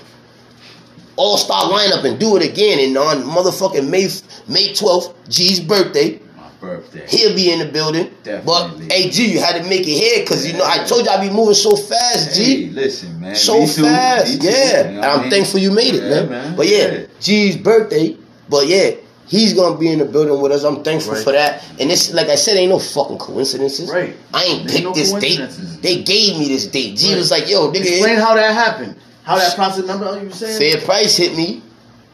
All-star lineup and do it again. And on motherfucking May 12th, G's birthday. Birthday. He'll be in the building. Definitely. But hey, G, you had to make it here because you know I told you I be moving so fast, G. Hey, listen, man. So fast. Me too, yeah. You know, and I'm thankful you made it, man. But yeah, G's birthday. But yeah, he's gonna be in the building with us. I'm thankful for that. And it's like I said, ain't no fucking coincidences. Right. I ain't picked this date. They gave me this date. G was like, yo, nigga. Explain how that happened. How that process, remember how you were saying? Fair Price hit me.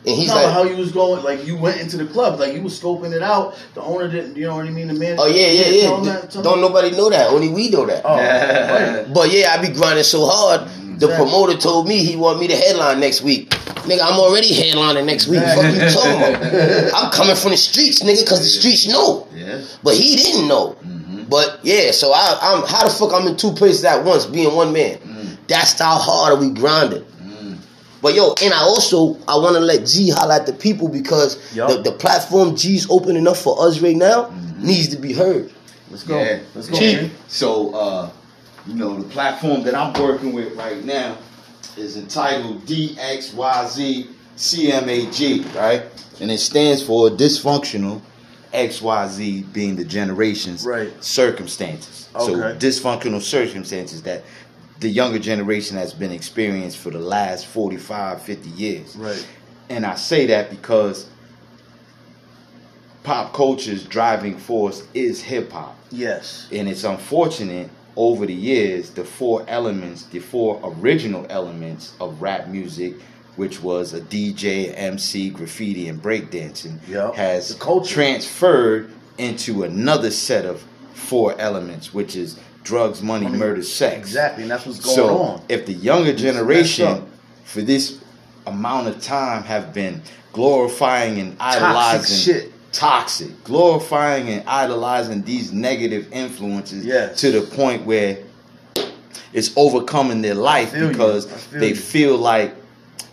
And he's like, how you was going, like you went into the club, like you was scoping it out. The owner didn't, you know what I mean? The manager. Oh yeah. Don't nobody know that. Only we know that. Oh, right. But yeah, I be grinding so hard. Exactly. The promoter told me he want me to headline next week. Nigga, I'm already headlining next week. Fuck you talking about? I'm coming from the streets, nigga, because the streets know. Yeah. But he didn't know. Mm-hmm. But yeah, so I'm how the fuck I'm in 2 places at once, being one man. That's how hard we grinding. But yo, and I want to let G holler at the people because the platform G's opening up for us right now needs to be heard. Let's go. Yeah. Let's go. G. So, you know, the platform that I'm working with right now is entitled DXYZCMAG, right? And it stands for Dysfunctional XYZ being the generation's circumstances. Okay. So dysfunctional circumstances that the younger generation has been experienced for the last 45, 50 years. Right. And I say that because pop culture's driving force is hip-hop. Yes. And it's unfortunate over the years, the four elements, the four original elements of rap music, which was a DJ, MC, graffiti, and breakdancing, has transferred into another set of four elements, which is drugs, money, murder, sex. Exactly, and that's what's going on. So if the younger generation, for this amount of time, have been glorifying and idolizing glorifying and idolizing these negative influences to the point where it's overcoming their life because they feel like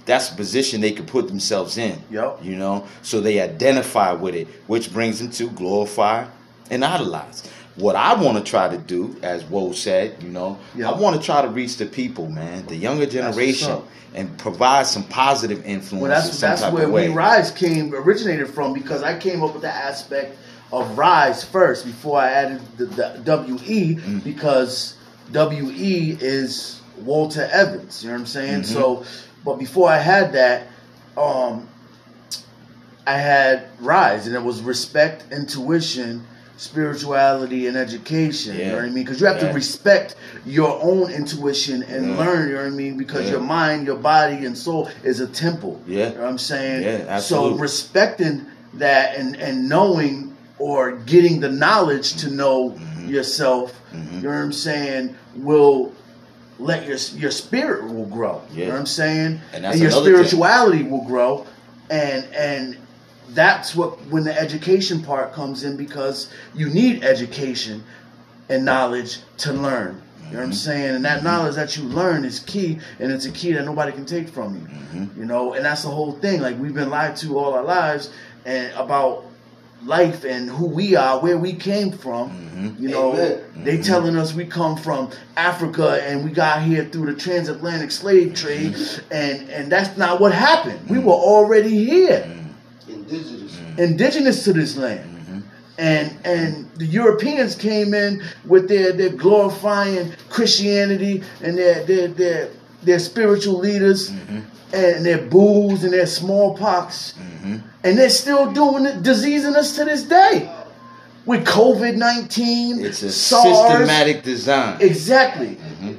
that's a position they could put themselves in. You know, so they identify with it, which brings them to glorify and idolize. What I want to try to do, as Woe said, you know, I want to try to reach the people, man, the younger generation, and provide some positive influence. Well, that's where We Rise originated from, because I came up with the aspect of Rise first before I added the W.E. because W.E. is Walter Evans. You know what I'm saying? So, but before I had that, I had Rise, and it was respect, intuition, spirituality, and education. You know what I mean? Because you have to respect your own intuition and learn, you know what I mean? Because your mind, your body, and soul is a temple. You know what I'm saying? So respecting that and knowing or getting the knowledge to know yourself, you know what I'm saying, will let your spirit will grow. You know what I'm saying? And your spirituality will grow. And that's what when the education part comes in, because you need education and knowledge to learn. You know what I'm saying? And that knowledge that you learn is key, and it's a key that nobody can take from you. You know, and that's the whole thing. Like, we've been lied to all our lives and about life and who we are, where we came from. You know, they telling us we come from Africa and we got here through the transatlantic slave trade, and that's not what happened. We were already here. Indigenous to this land, and the Europeans came in with their glorifying Christianity and their spiritual leaders and their booze and their smallpox, and they're still doing it, diseasing us to this day with COVID-19. It's a SARS. Systematic design. Exactly.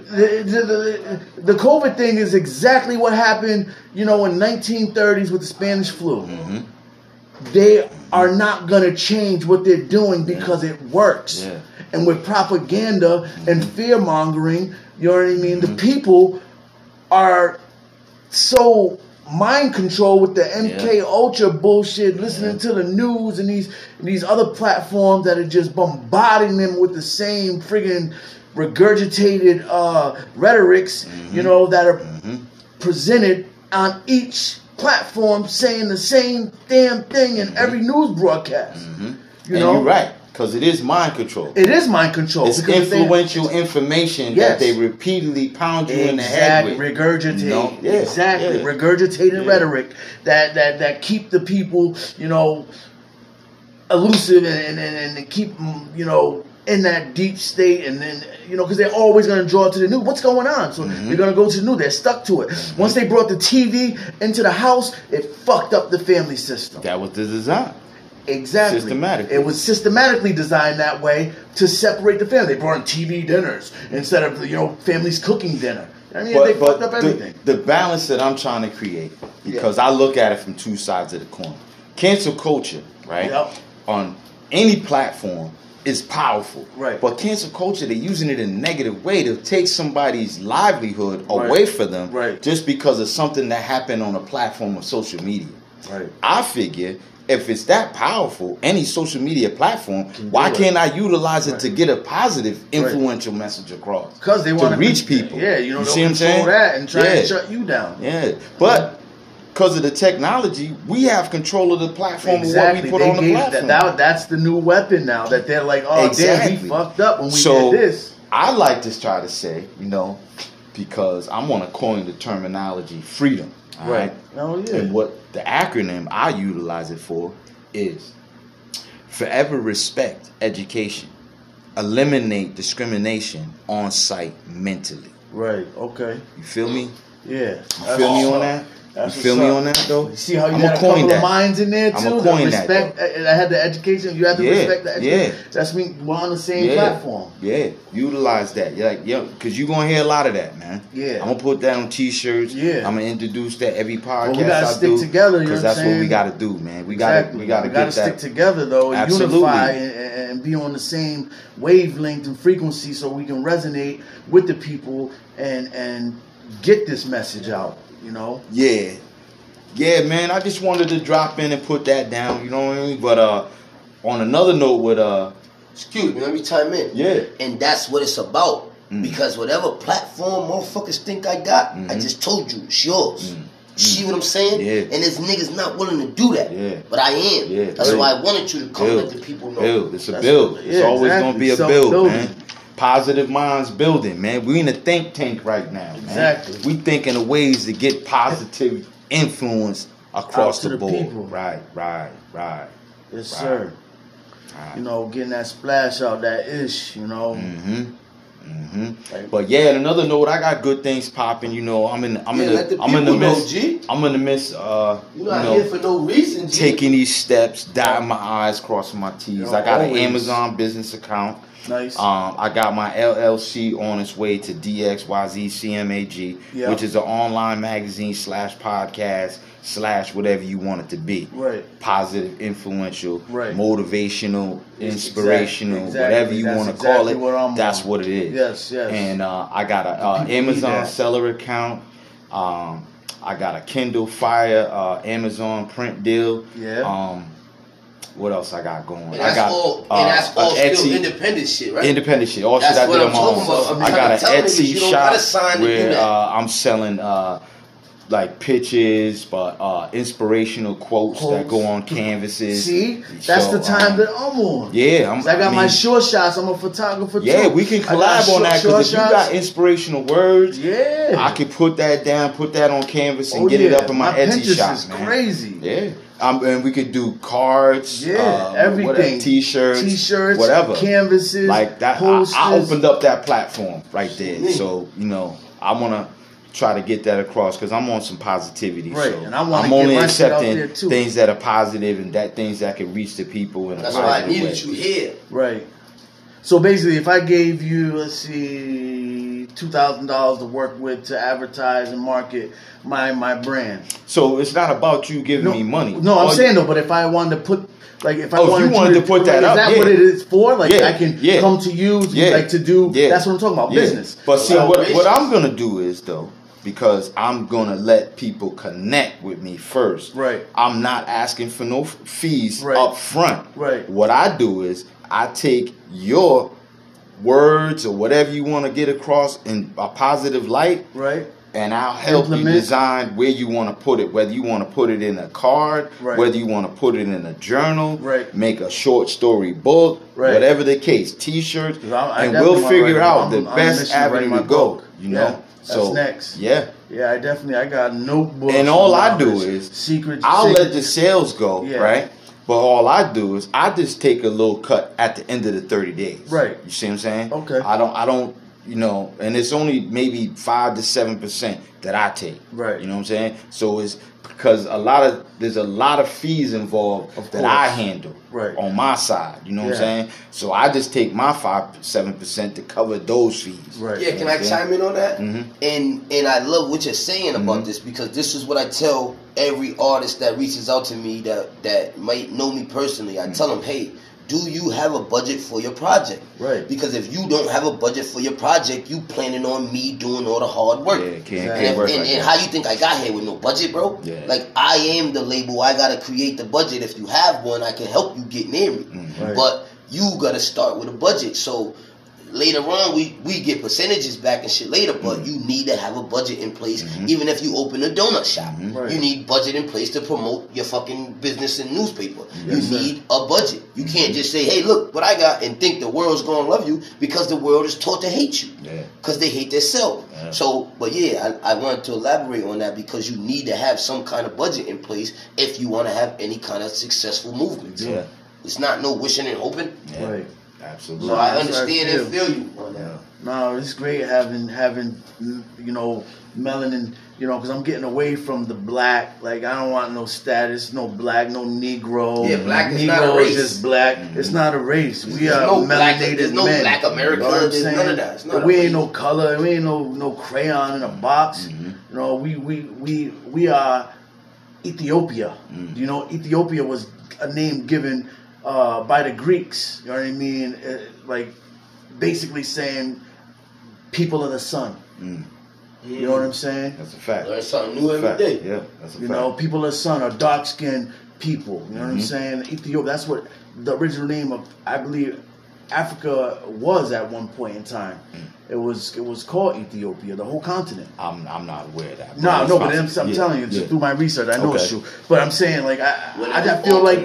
The COVID thing is exactly what happened, you know, in 1930s with the Spanish flu. They are not going to change what they're doing because it works. And with propaganda and fear-mongering, you know what I mean? The people are so mind-controlled with the MK Ultra bullshit, listening to the news and these other platforms that are just bombarding them with the same friggin' regurgitated rhetorics, you know, that are presented on each platform saying the same damn thing in every news broadcast. You know? You're right, because it is mind control. It is mind control. It's influential information that they repeatedly pound you in the head with. Regurgitated. You know? Exactly. Regurgitated rhetoric that keep the people, you know, elusive and keep, you know, in that deep state, and then, you know, because they're always going to draw to the news. What's going on? So they're going to go to the news. They're stuck to it. Once they brought the TV into the house, it fucked up the family system. That was the design. Exactly. Systematic. It was systematically designed that way to separate the family. They brought in TV dinners instead of, you know, families cooking dinner. I mean, they fucked up everything. The balance that I'm trying to create, because I look at it from two sides of the coin. Cancel culture, right? On any platform, it's powerful, right? But cancel culture—they're using it in a negative way to take somebody's livelihood away from them, just because of something that happened on a platform of social media. Right. I figure if it's that powerful, any social media platform, why can't I utilize it to get a positive, influential message across? Because they want to reach people. Yeah, you know, you see what I'm saying? That and try to shut you down. Yeah, but because of the technology, we have have control of the platform and what we put on the platform. That's the new weapon now that they're like, oh, damn, we fucked up when we did this. I like to try to say, you know, because I want to coin the terminology freedom. Right. Oh, yeah. And what the acronym I utilize it for is Forever respect education. Eliminate discrimination on site mentally. Right, okay. You feel me? Yeah. You feel me on that? You feel me on that, though? You see how you had a couple of minds in there, too? I'm going to coin that, though. I had the education. You had to respect the education. Yeah. That's me. We're on the same platform. Yeah. Utilize that. You're like, yo, because you're going to hear a lot of that, man. Yeah. I'm going to put that on T-shirts. Yeah. I'm going to introduce that every podcast I do. We got to stick together, you know what I'm saying? Because that's what we got to do, man. We got to get that. We got to stick together, though, and unify and be on the same wavelength and frequency so we can resonate with the people and get this message out. You know? Yeah. Yeah, man. I just wanted to drop in and put that down. You know what I mean? But on another note with... Excuse me. Let me chime in. Yeah. And that's what it's about. Mm-hmm. Because whatever platform motherfuckers think I got, mm-hmm. I just told you. It's yours. Mm-hmm. See what I'm saying? Yeah. And this nigga's not willing to do that. Yeah. But I am. Yeah. That's why I wanted you to come build. Let the people know. Build. It's a build. It's always going to be a build, man. Positive minds building, man. We in a think tank right now, man. Exactly. We thinking of ways to get positive influence across the board. People. Right. Yes, sir. Right. You know, getting that splash out, that ish, you know. Like, but yeah, on another note, I got good things popping. You know, I'm in the midst. You're not here for no reason. G. Taking these steps, dotting my I's, crossing my T's. I got an Amazon business account. Nice. I got my LLC on its way to DXYZCMAG, which is an online magazine /podcast/ whatever you want it to be. Right. Positive, influential, motivational, inspirational, whatever you want to call it. That's what it is. Yes. And I got an Amazon seller account. I got a Kindle Fire Amazon print deal. Yeah. What else I got going? And that's all Etsy, still independent shit, right? Independent shit. All that's shit I did on my own. I got an Etsy shop where I'm selling like pictures, but inspirational quotes that go on canvases. See, that's the time that I'm on. Yeah, I got my Sure Shots. I'm a photographer too. Yeah, we can collab on that because if you got inspirational words, I can put that down, put that on canvas, and get it up in my Etsy shop. This is crazy. Yeah. And we could do cards, everything, whatever, t-shirts, whatever, canvases, like that. I opened up that platform right there, so you know I want to try to get that across because I'm on some positivity. Right, so and I'm only accepting things that are positive and that things that can reach the people. And that's why I needed you here. Right. So basically, if I gave you, let's see, $2,000 to work with to advertise and market my brand. So it's not about you giving me money. No, I'm saying though, but if I wanted to put, like, if I wanted to put that up, is that what it is for? Like, I can come to you, like, to do. Yeah. That's what I'm talking about, business. But see, what I'm gonna do is though, because I'm going to let people connect with me first. Right. I'm not asking for no fees up front. Right. What I do is I take your words or whatever you want to get across in a positive light. Right. And I'll help you design where you want to put it, whether you want to put it in a card, whether you want to put it in a journal, make a short story book, whatever the case, T-shirts. And we'll figure out the best avenue to go, you know. So, that's next. Yeah, I got notebooks. And all I do is I'll let the sales go, right? But all I do is I just take a little cut at the end of the 30 days. Right. You see what I'm saying? Okay. I don't you know, and it's only maybe 5 to 7% that I take. Right. You know what I'm saying? So it's because there's a lot of fees involved that I handle on my side. You know what I'm saying? So I just take my 5-7% to cover those fees. Right. Yeah. Can I chime in on that? Mm-hmm. And I love what you're saying about this because this is what I tell every artist that reaches out to me that might know me personally. I tell them, hey, do you have a budget for your project? Right. Because if you don't have a budget for your project, you planning on me doing all the hard work. Yeah, can't work, and how you think I got here with no budget, bro? Yeah. Like, I am the label. I got to create the budget. If you have one, I can help you get near me. Right. But you got to start with a budget. So later on, we get percentages back and shit later, but you need to have a budget in place. Even if you open a donut shop, you need budget in place to promote your fucking business in newspaper. You need a budget. You can't just say, hey, look what I got, and think the world's gonna love you, because the world is taught to hate you because they hate themselves. So, but yeah, I wanted to elaborate on that because you need to have some kind of budget in place if you want to have any kind of successful movement. It's not no wishing and hoping. Yeah. Right. Absolutely. So no, I understand and feel you on that. No, it's great having you know, melanin, you know, because I'm getting away from the black. Like, I don't want no status, no black, no Negro. Yeah, black is not a race. Is just black. Mm-hmm. It's not a race. We are no melanated black, there's no men. Black America. You know there's none of that. Not we ain't no color. We ain't no crayon in a box. Mm-hmm. You know, we are Ethiopia. Mm-hmm. You know, Ethiopia was a name given by the Greeks, you know what I mean? Like, basically saying, people of the sun. Mm. You know what I'm saying? That's a fact. Learn something new every day. Yeah, that's a fact. You know, people of the sun are dark-skinned people. You know what I'm saying? Ethiopia, that's what the original name of, I believe, Africa was at one point in time. Mm. It was called Ethiopia, the whole continent. I'm not aware of that. But I'm telling you through my research, I know it's true. But I'm saying, like, I feel like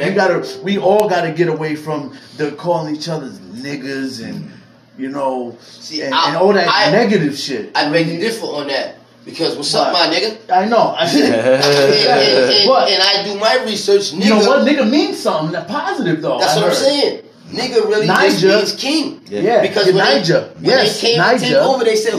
we all gotta get away from the calling each other niggas and you know, and all that negative shit. I beg to differ on that because what's up, my nigga? I know. I said, and I do my research. Nigga, you know what? Nigga means something positive though. That's what I'm saying. Nigga really just means king. Yeah. Because when they came over, they said,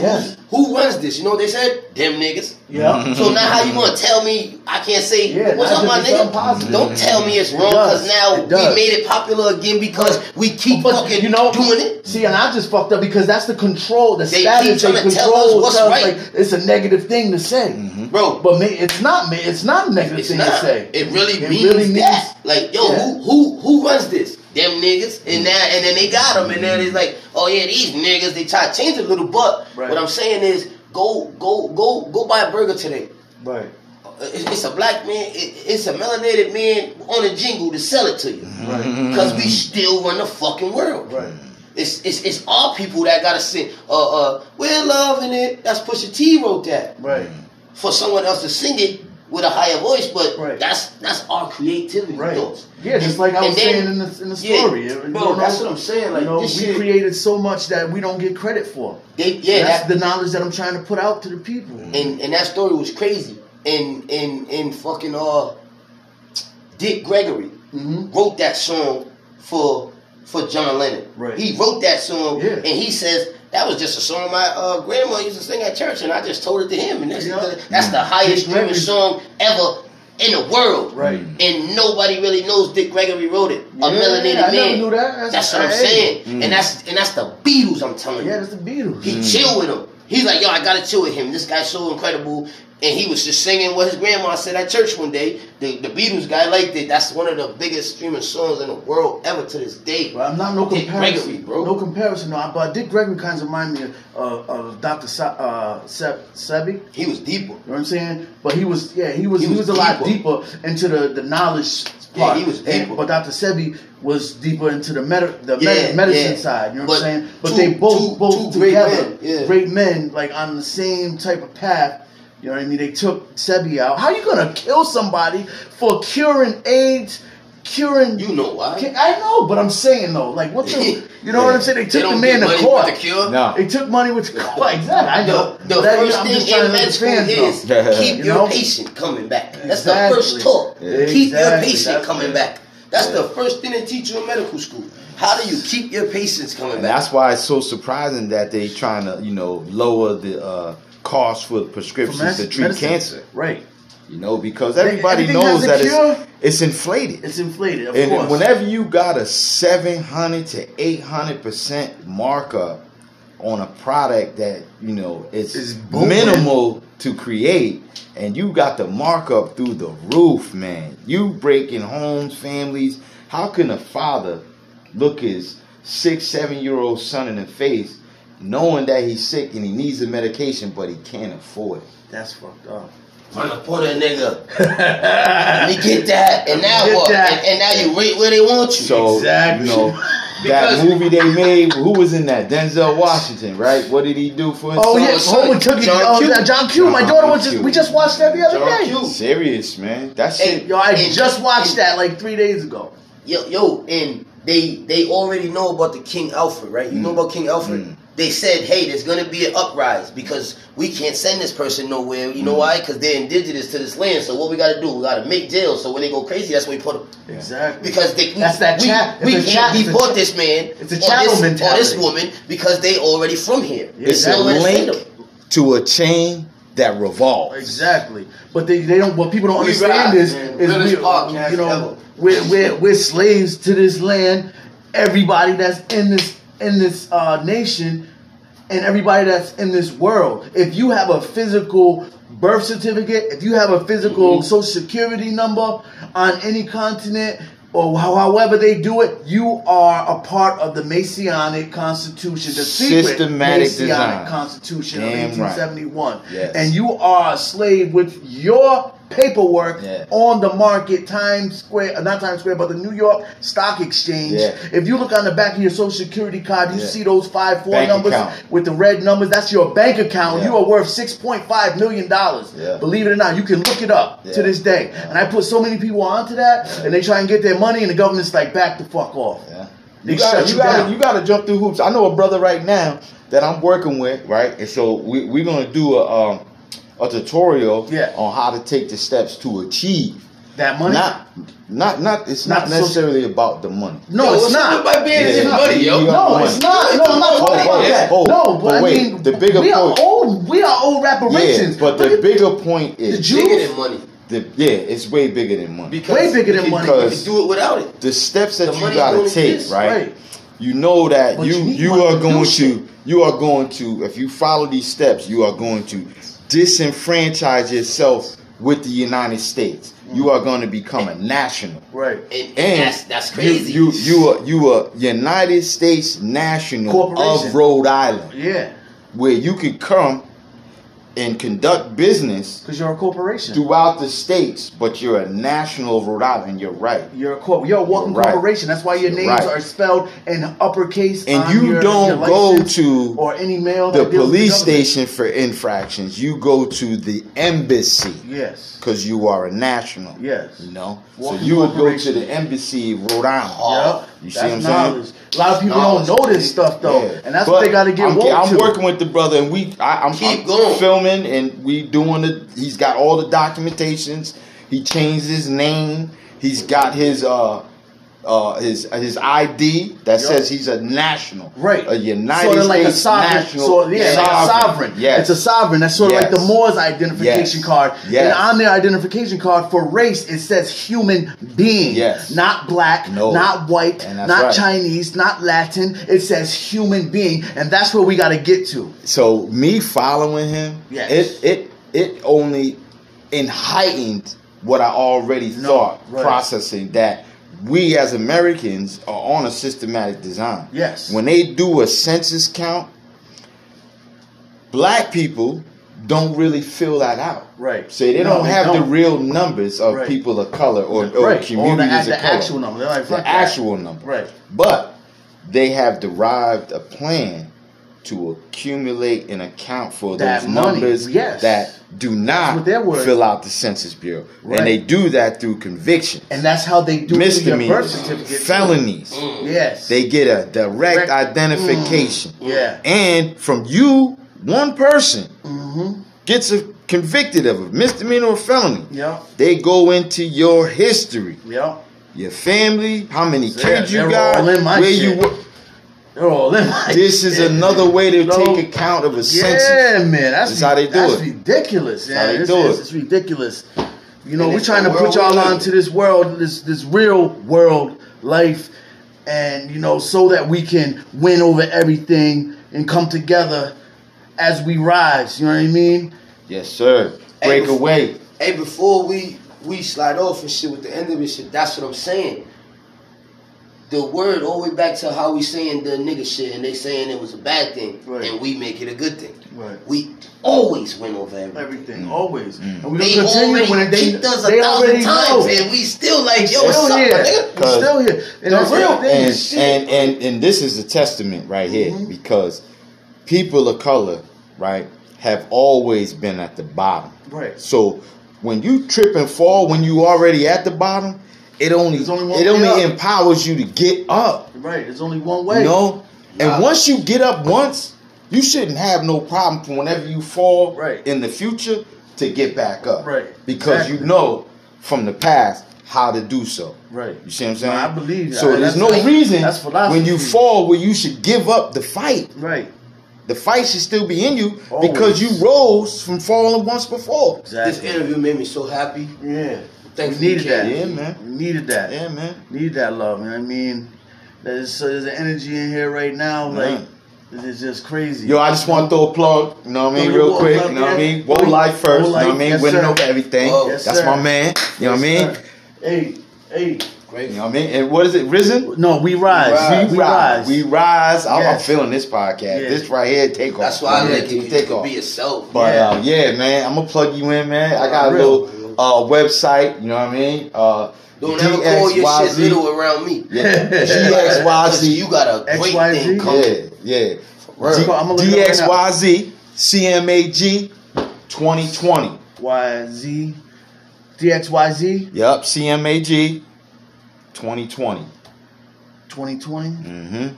who runs this? You know what they said? Them niggas. Yeah. So now how you gonna tell me I can't say what's up, my nigga? Positive. Don't tell me it's wrong because now we made it popular again because we keep fucking doing it. See, and I just fucked up because that's the control, the status. They control to tell us what's right. Like, it's a negative thing to say. Mm-hmm. Bro. But it's not a negative thing to say. It really means that. Like, yo, who runs this? Them niggas, and then they got them, and then it's like, oh yeah, these niggas, they try to change it a little, but what I'm saying is, go buy a burger today. Right. It's a black man, it's a melanated man on a jingle to sell it to you. Right. Because we still run the fucking world. Right. It's our people that gotta sing, we're loving it. That's Pusha T wrote that. Right. For someone else to sing it with a higher voice, but that's our creativity. Right. Yeah, just like I was saying in the story. Yeah, bro, that's what I'm saying. Like, you know, we created so much that we don't get credit for. That's the knowledge that I'm trying to put out to the people. And that story was crazy. And fucking Dick Gregory wrote that song for John Lennon. Right. He wrote that song, and he says, that was just a song my grandma used to sing at church, and I just told it to him. And that's the highest streaming song ever in the world. Right. And nobody really knows Dick Gregory wrote it. A melanated man. Never knew that. That's what I'm saying. And that's the Beatles, I'm telling you. Yeah, that's the Beatles. He chill with him. He's like, yo, I gotta chill with him. This guy's so incredible. And he was just singing what his grandma said at church one day. The Beatles guy liked it. That's one of the biggest streaming songs in the world ever to this day. Well, I'm not no Dick comparison, Gregory, bro. No comparison, no. But Dick Gregory kind of reminds me of Doctor Sebi. He was deeper. You know what I'm saying? But he was a lot deeper into the knowledge part. Yeah, he was deeper. But Doctor Sebi was deeper into the medicine side. You know what I'm saying? But they both together, great men, like on the same type of path. You know what I mean? They took Sebi out. How you gonna kill somebody for curing AIDS, You know why? I know, but I'm saying though, like what the? You know what I'm saying? They took the man to court. They took money with the court. Exactly. I know. The first thing in med school is keep your patient coming back. That's the first talk. Keep your patient coming back. That's the first thing they teach you in medical school. How do you keep your patients coming back? That's why it's so surprising that they trying to lower the cost for prescriptions to treat cancer. Right. You know, because everybody knows that it's inflated. It's inflated, of course. And whenever you got a 700 to 800% markup on a product that, you know, it's minimal to create, and you got the markup through the roof, man. You breaking homes, families. How can a father look his 6-7-year-old son in the face knowing that he's sick and he needs the medication, but he can't afford it? That's fucked up. I'm gonna put a nigga. Let me get that, and now what? And now you right where they want you. So, exactly. You know, that movie they made. Who was in that? Denzel Washington, right? What did he do for his John Q. My daughter we just watched that the other day. Q. Serious, man. That's it. Yo, I just watched that like 3 days ago. Yo, and they already know about the King Alfred, right? You know about King Alfred. they said, hey, there's going to be an uprising because we can't send this person nowhere. You know why? Because they're indigenous to this land. So what we got to do? We got to make jail. So when they go crazy, that's where we put them. Yeah. Exactly. Because they, that's that we can't deport this man or this woman because they already from here. Yeah, it's a link to a chain that revolves. Exactly. But they don't. What people don't understand is we're slaves to this land. Everybody that's in this. In this nation and everybody that's in this world. If you have a physical birth certificate, if you have a physical social security number on any continent or however they do it, you are a part of the Masonic constitution, the systematic secret Masonic constitution of 1871. Right. Yes. And you are a slave with your paperwork on the market, Times Square, not Times Square, but the New York Stock Exchange. Yeah. If you look on the back of your social security card, you see those 5-4 numbers with the red numbers. That's your bank account. Yeah. You are worth $6.5 million. Yeah. Believe it or not, you can look it up to this day. Yeah. And I put so many people onto that, and they try and get their money, and the government's like, back the fuck off. Yeah. You gotta jump through hoops. I know a brother right now that I'm working with, right? And so we're going to do a tutorial on how to take the steps to achieve that money. It's not necessarily about the money. No, it's not. By being money, yo. No, it's not. No, I'm not talking about that. No, but wait, I mean, the bigger point. We are old reparations. Yeah, but the bigger point is the Jews, bigger than money. It's way bigger than money. Because you can do it without it. The steps that you gotta take, right? You know that you are going to if you follow these steps, you are going to disenfranchise yourself with the United States. You are going to become a national, right? And that's crazy. You are United States national of Rhode Island, where you could come and conduct business because you're a corporation throughout the states, but you're a national of Rhode Island. You're right. You're a corporation. That's why your names are spelled in uppercase. And you don't go to or any mail the police station for infractions. You go to the embassy. Yes. Because you are a national. Yes. You know. So you would go to the embassy, Rhode Island. Yep. You see what I'm saying? A lot of people don't know this stuff though, and that's what they got to get woke to. I'm working with the brother, and I'm filming, and we doing it. He's got all the documentations. He changed his name. He's got his ID that says he's a national, right? A United States national, sovereign. Yes. It's a sovereign. That's sort of like the Moors identification card. Yes. And on their identification card for race, it says human being. Yes. Not black, not white, not Chinese, not Latin. It says human being, and that's where we got to get to. So me following him, it only heightened what I already thought, processing that. We as Americans are on a systematic design. Yes. When they do a census count, black people don't really fill that out. Right. So they don't have the real numbers of people of color or communities of color. The actual number. Like, the actual number. Right. But they have derived a plan to accumulate and account for those numbers that do not fill out the Census Bureau. Right. And they do that through convictions. And that's how they do misdemeanors, felonies. Yes. They get a direct identification. Yeah. And from you, one person gets convicted of a misdemeanor or felony. Yeah. They go into your history. Yeah. Your family, how many kids you got, where you were. This is another way to take account of a census. Yeah, man, that's how they do it. That's ridiculous. Yeah, it's ridiculous. You know, we're trying to put y'all onto this world, this real world life, and you know, so that we can win over everything and come together as we rise. You know what I mean? Yes, sir. Break away. Hey, before we slide off and shit with the end of this shit, that's what I'm saying. The word all the way back to how we saying the nigga shit, and they saying it was a bad thing, and we make it a good thing. Right. We always win over everything. Always. And we they already when kicked us 1,000 times, and we still like, yo, what's up, nigga? We're still here. And the real thing is shit. And this is a testament right here, because people of color, right, have always been at the bottom. Right. So when you trip and fall, when you already at the bottom, It only empowers you to get up. Right. There's only one way. You know? And once you get up once, you shouldn't have no problem for whenever you fall in the future to get back up. Right. Because you know from the past how to do so. Right. You see what I'm saying? I believe that. So there's no reason when you fall where you should give up the fight. Right. The fight should still be in you because you rose from falling once before. Exactly. This interview made me so happy. Yeah. Thanks. We needed that. Yeah, man. We needed that. Yeah, man. Needed that love, man. I mean, there's an energy in here right now, like it's just crazy. Yo, I just want to throw a plug, you know what I mean, real quick, you know what I mean? Woe Life first, you know what I mean? Winning over everything. That's my man, you know what I mean? Hey. Great. You know what I mean? And what is it? Risen? No, We Rise. We rise. I'm feeling this podcast. Yeah. This right here, take off. That's why I like it. Take off. Be yourself. But yeah, man, I'm gonna plug you in, man. I got a little website. You know what I mean? Don't ever call your shit little around me. Yeah. DXYZ. You got a great thing coming. Yeah. DXYZCMAG 2020. YZ. DXYZ? Yep. CMAG. 2020. 2020? Mm-hmm.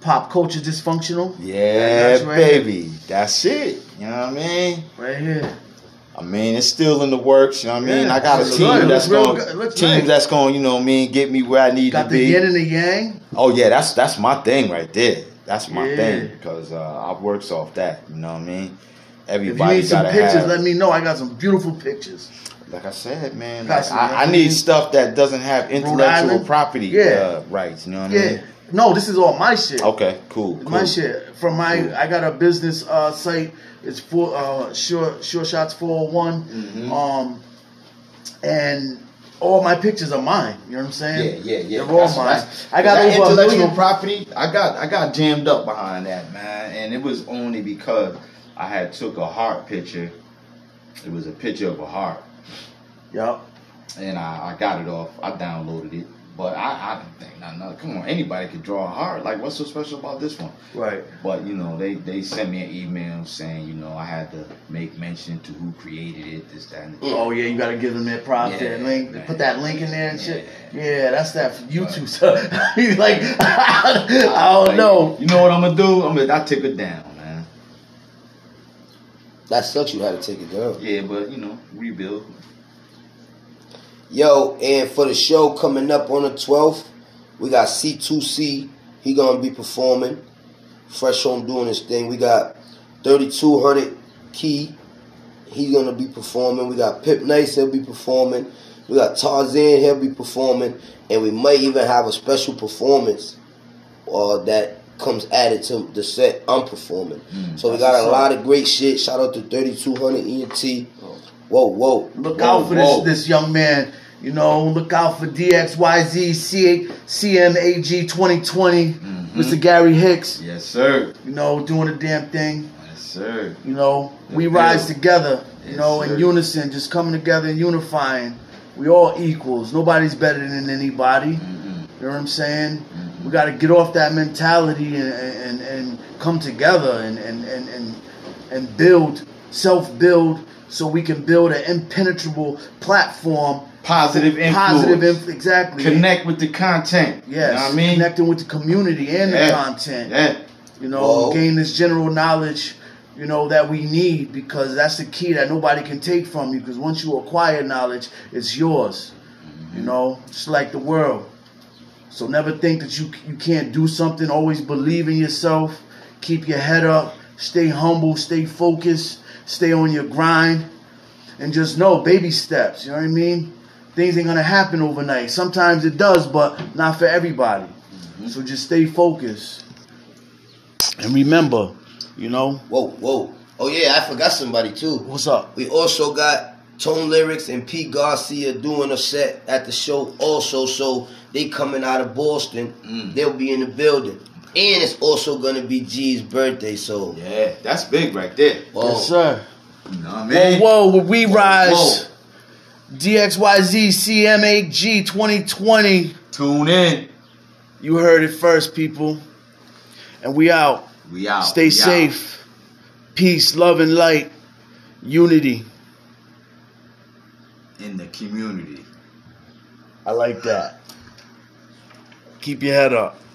Pop culture dysfunctional? Yeah, baby. That's it. You know what I mean? Right here. I mean, it's still in the works. You know what I mean? I got a team that's going, you know what I mean, get me where I need to be. Got the yin and the yang? Oh, yeah. That's my thing right there. That's my thing because I works off that. You know what I mean? Everybody got to have. If you need some pictures, let me know. I got some beautiful pictures. Like I said, man, like I need stuff that doesn't have intellectual property rights. You know what I mean? No, this is all my shit. Okay, cool. My shit. From my, I got a business site. It's for Sure Shots 401. Mm-hmm. And all my pictures are mine. You know what I'm saying? Yeah. They're all mine. I got over intellectual property. I got jammed up behind that, man, and it was only because I had took a heart picture. It was a picture of a heart. Yep. And I got it off. I downloaded it. But I didn't think nothing of it. Come on, anybody could draw a heart. Like, what's so special about this one? Right. But, you know, they sent me an email saying, you know, I had to make mention to who created it, this, that, and the thing. Oh, yeah, you got to give them that props, that link. Man. Put that link in there and shit. Yeah, that's that YouTube stuff. He's like, I don't know. You know what I'm going to do? I took it down. That sucks. You had to take it down. Yeah, but you know, rebuild. Yo, and for the show coming up on the 12th, we got C2C. He gonna be performing. Fresh Home doing his thing. We got 3200 Key. He's gonna be performing. We got Pip Nice. He'll be performing. We got Tarzan. He'll be performing. And we might even have a special performance that comes added to the set I'm performing. So we got a lot of great shit. Shout out to 3200 ENT. Whoa. Look out for this young man. You know, look out for DXYZ CMAG 2020. Mr. Gary Hicks. Yes, sir. You know, doing the damn thing. Yes, sir. You know, we rise together. Yes, you know, in unison, just coming together and unifying. We all equals. Nobody's better than anybody. You know what I'm saying? We got to get off that mentality and come together and build, self-build, so we can build an impenetrable platform. Positive influence. Exactly. Connect with the content. Yes. You know what I mean? Connecting with the community and the content. Yeah. You know, gain this general knowledge, you know, that we need, because that's the key that nobody can take from you, because once you acquire knowledge, it's yours. You know, just like the world. So never think that you can't do something. Always believe in yourself. Keep your head up. Stay humble. Stay focused. Stay on your grind. And just know, baby steps. You know what I mean? Things ain't going to happen overnight. Sometimes it does, but not for everybody. So just stay focused. And remember, you know. Whoa. Oh, yeah, I forgot somebody, too. What's up? We also got Tone Lyrics and Pete Garcia doing a set at the show also, so they coming out of Boston. They'll be in the building. And it's also going to be G's birthday, so. Yeah, that's big right there. Whoa. Yes, sir. You know what I mean? Whoa, We Rise. DXYZ CMAG 2020. Tune in. You heard it first, people. And we out. We out. Stay safe. Out. Peace, love, and light. Unity. In the community. I like that. Keep your head up.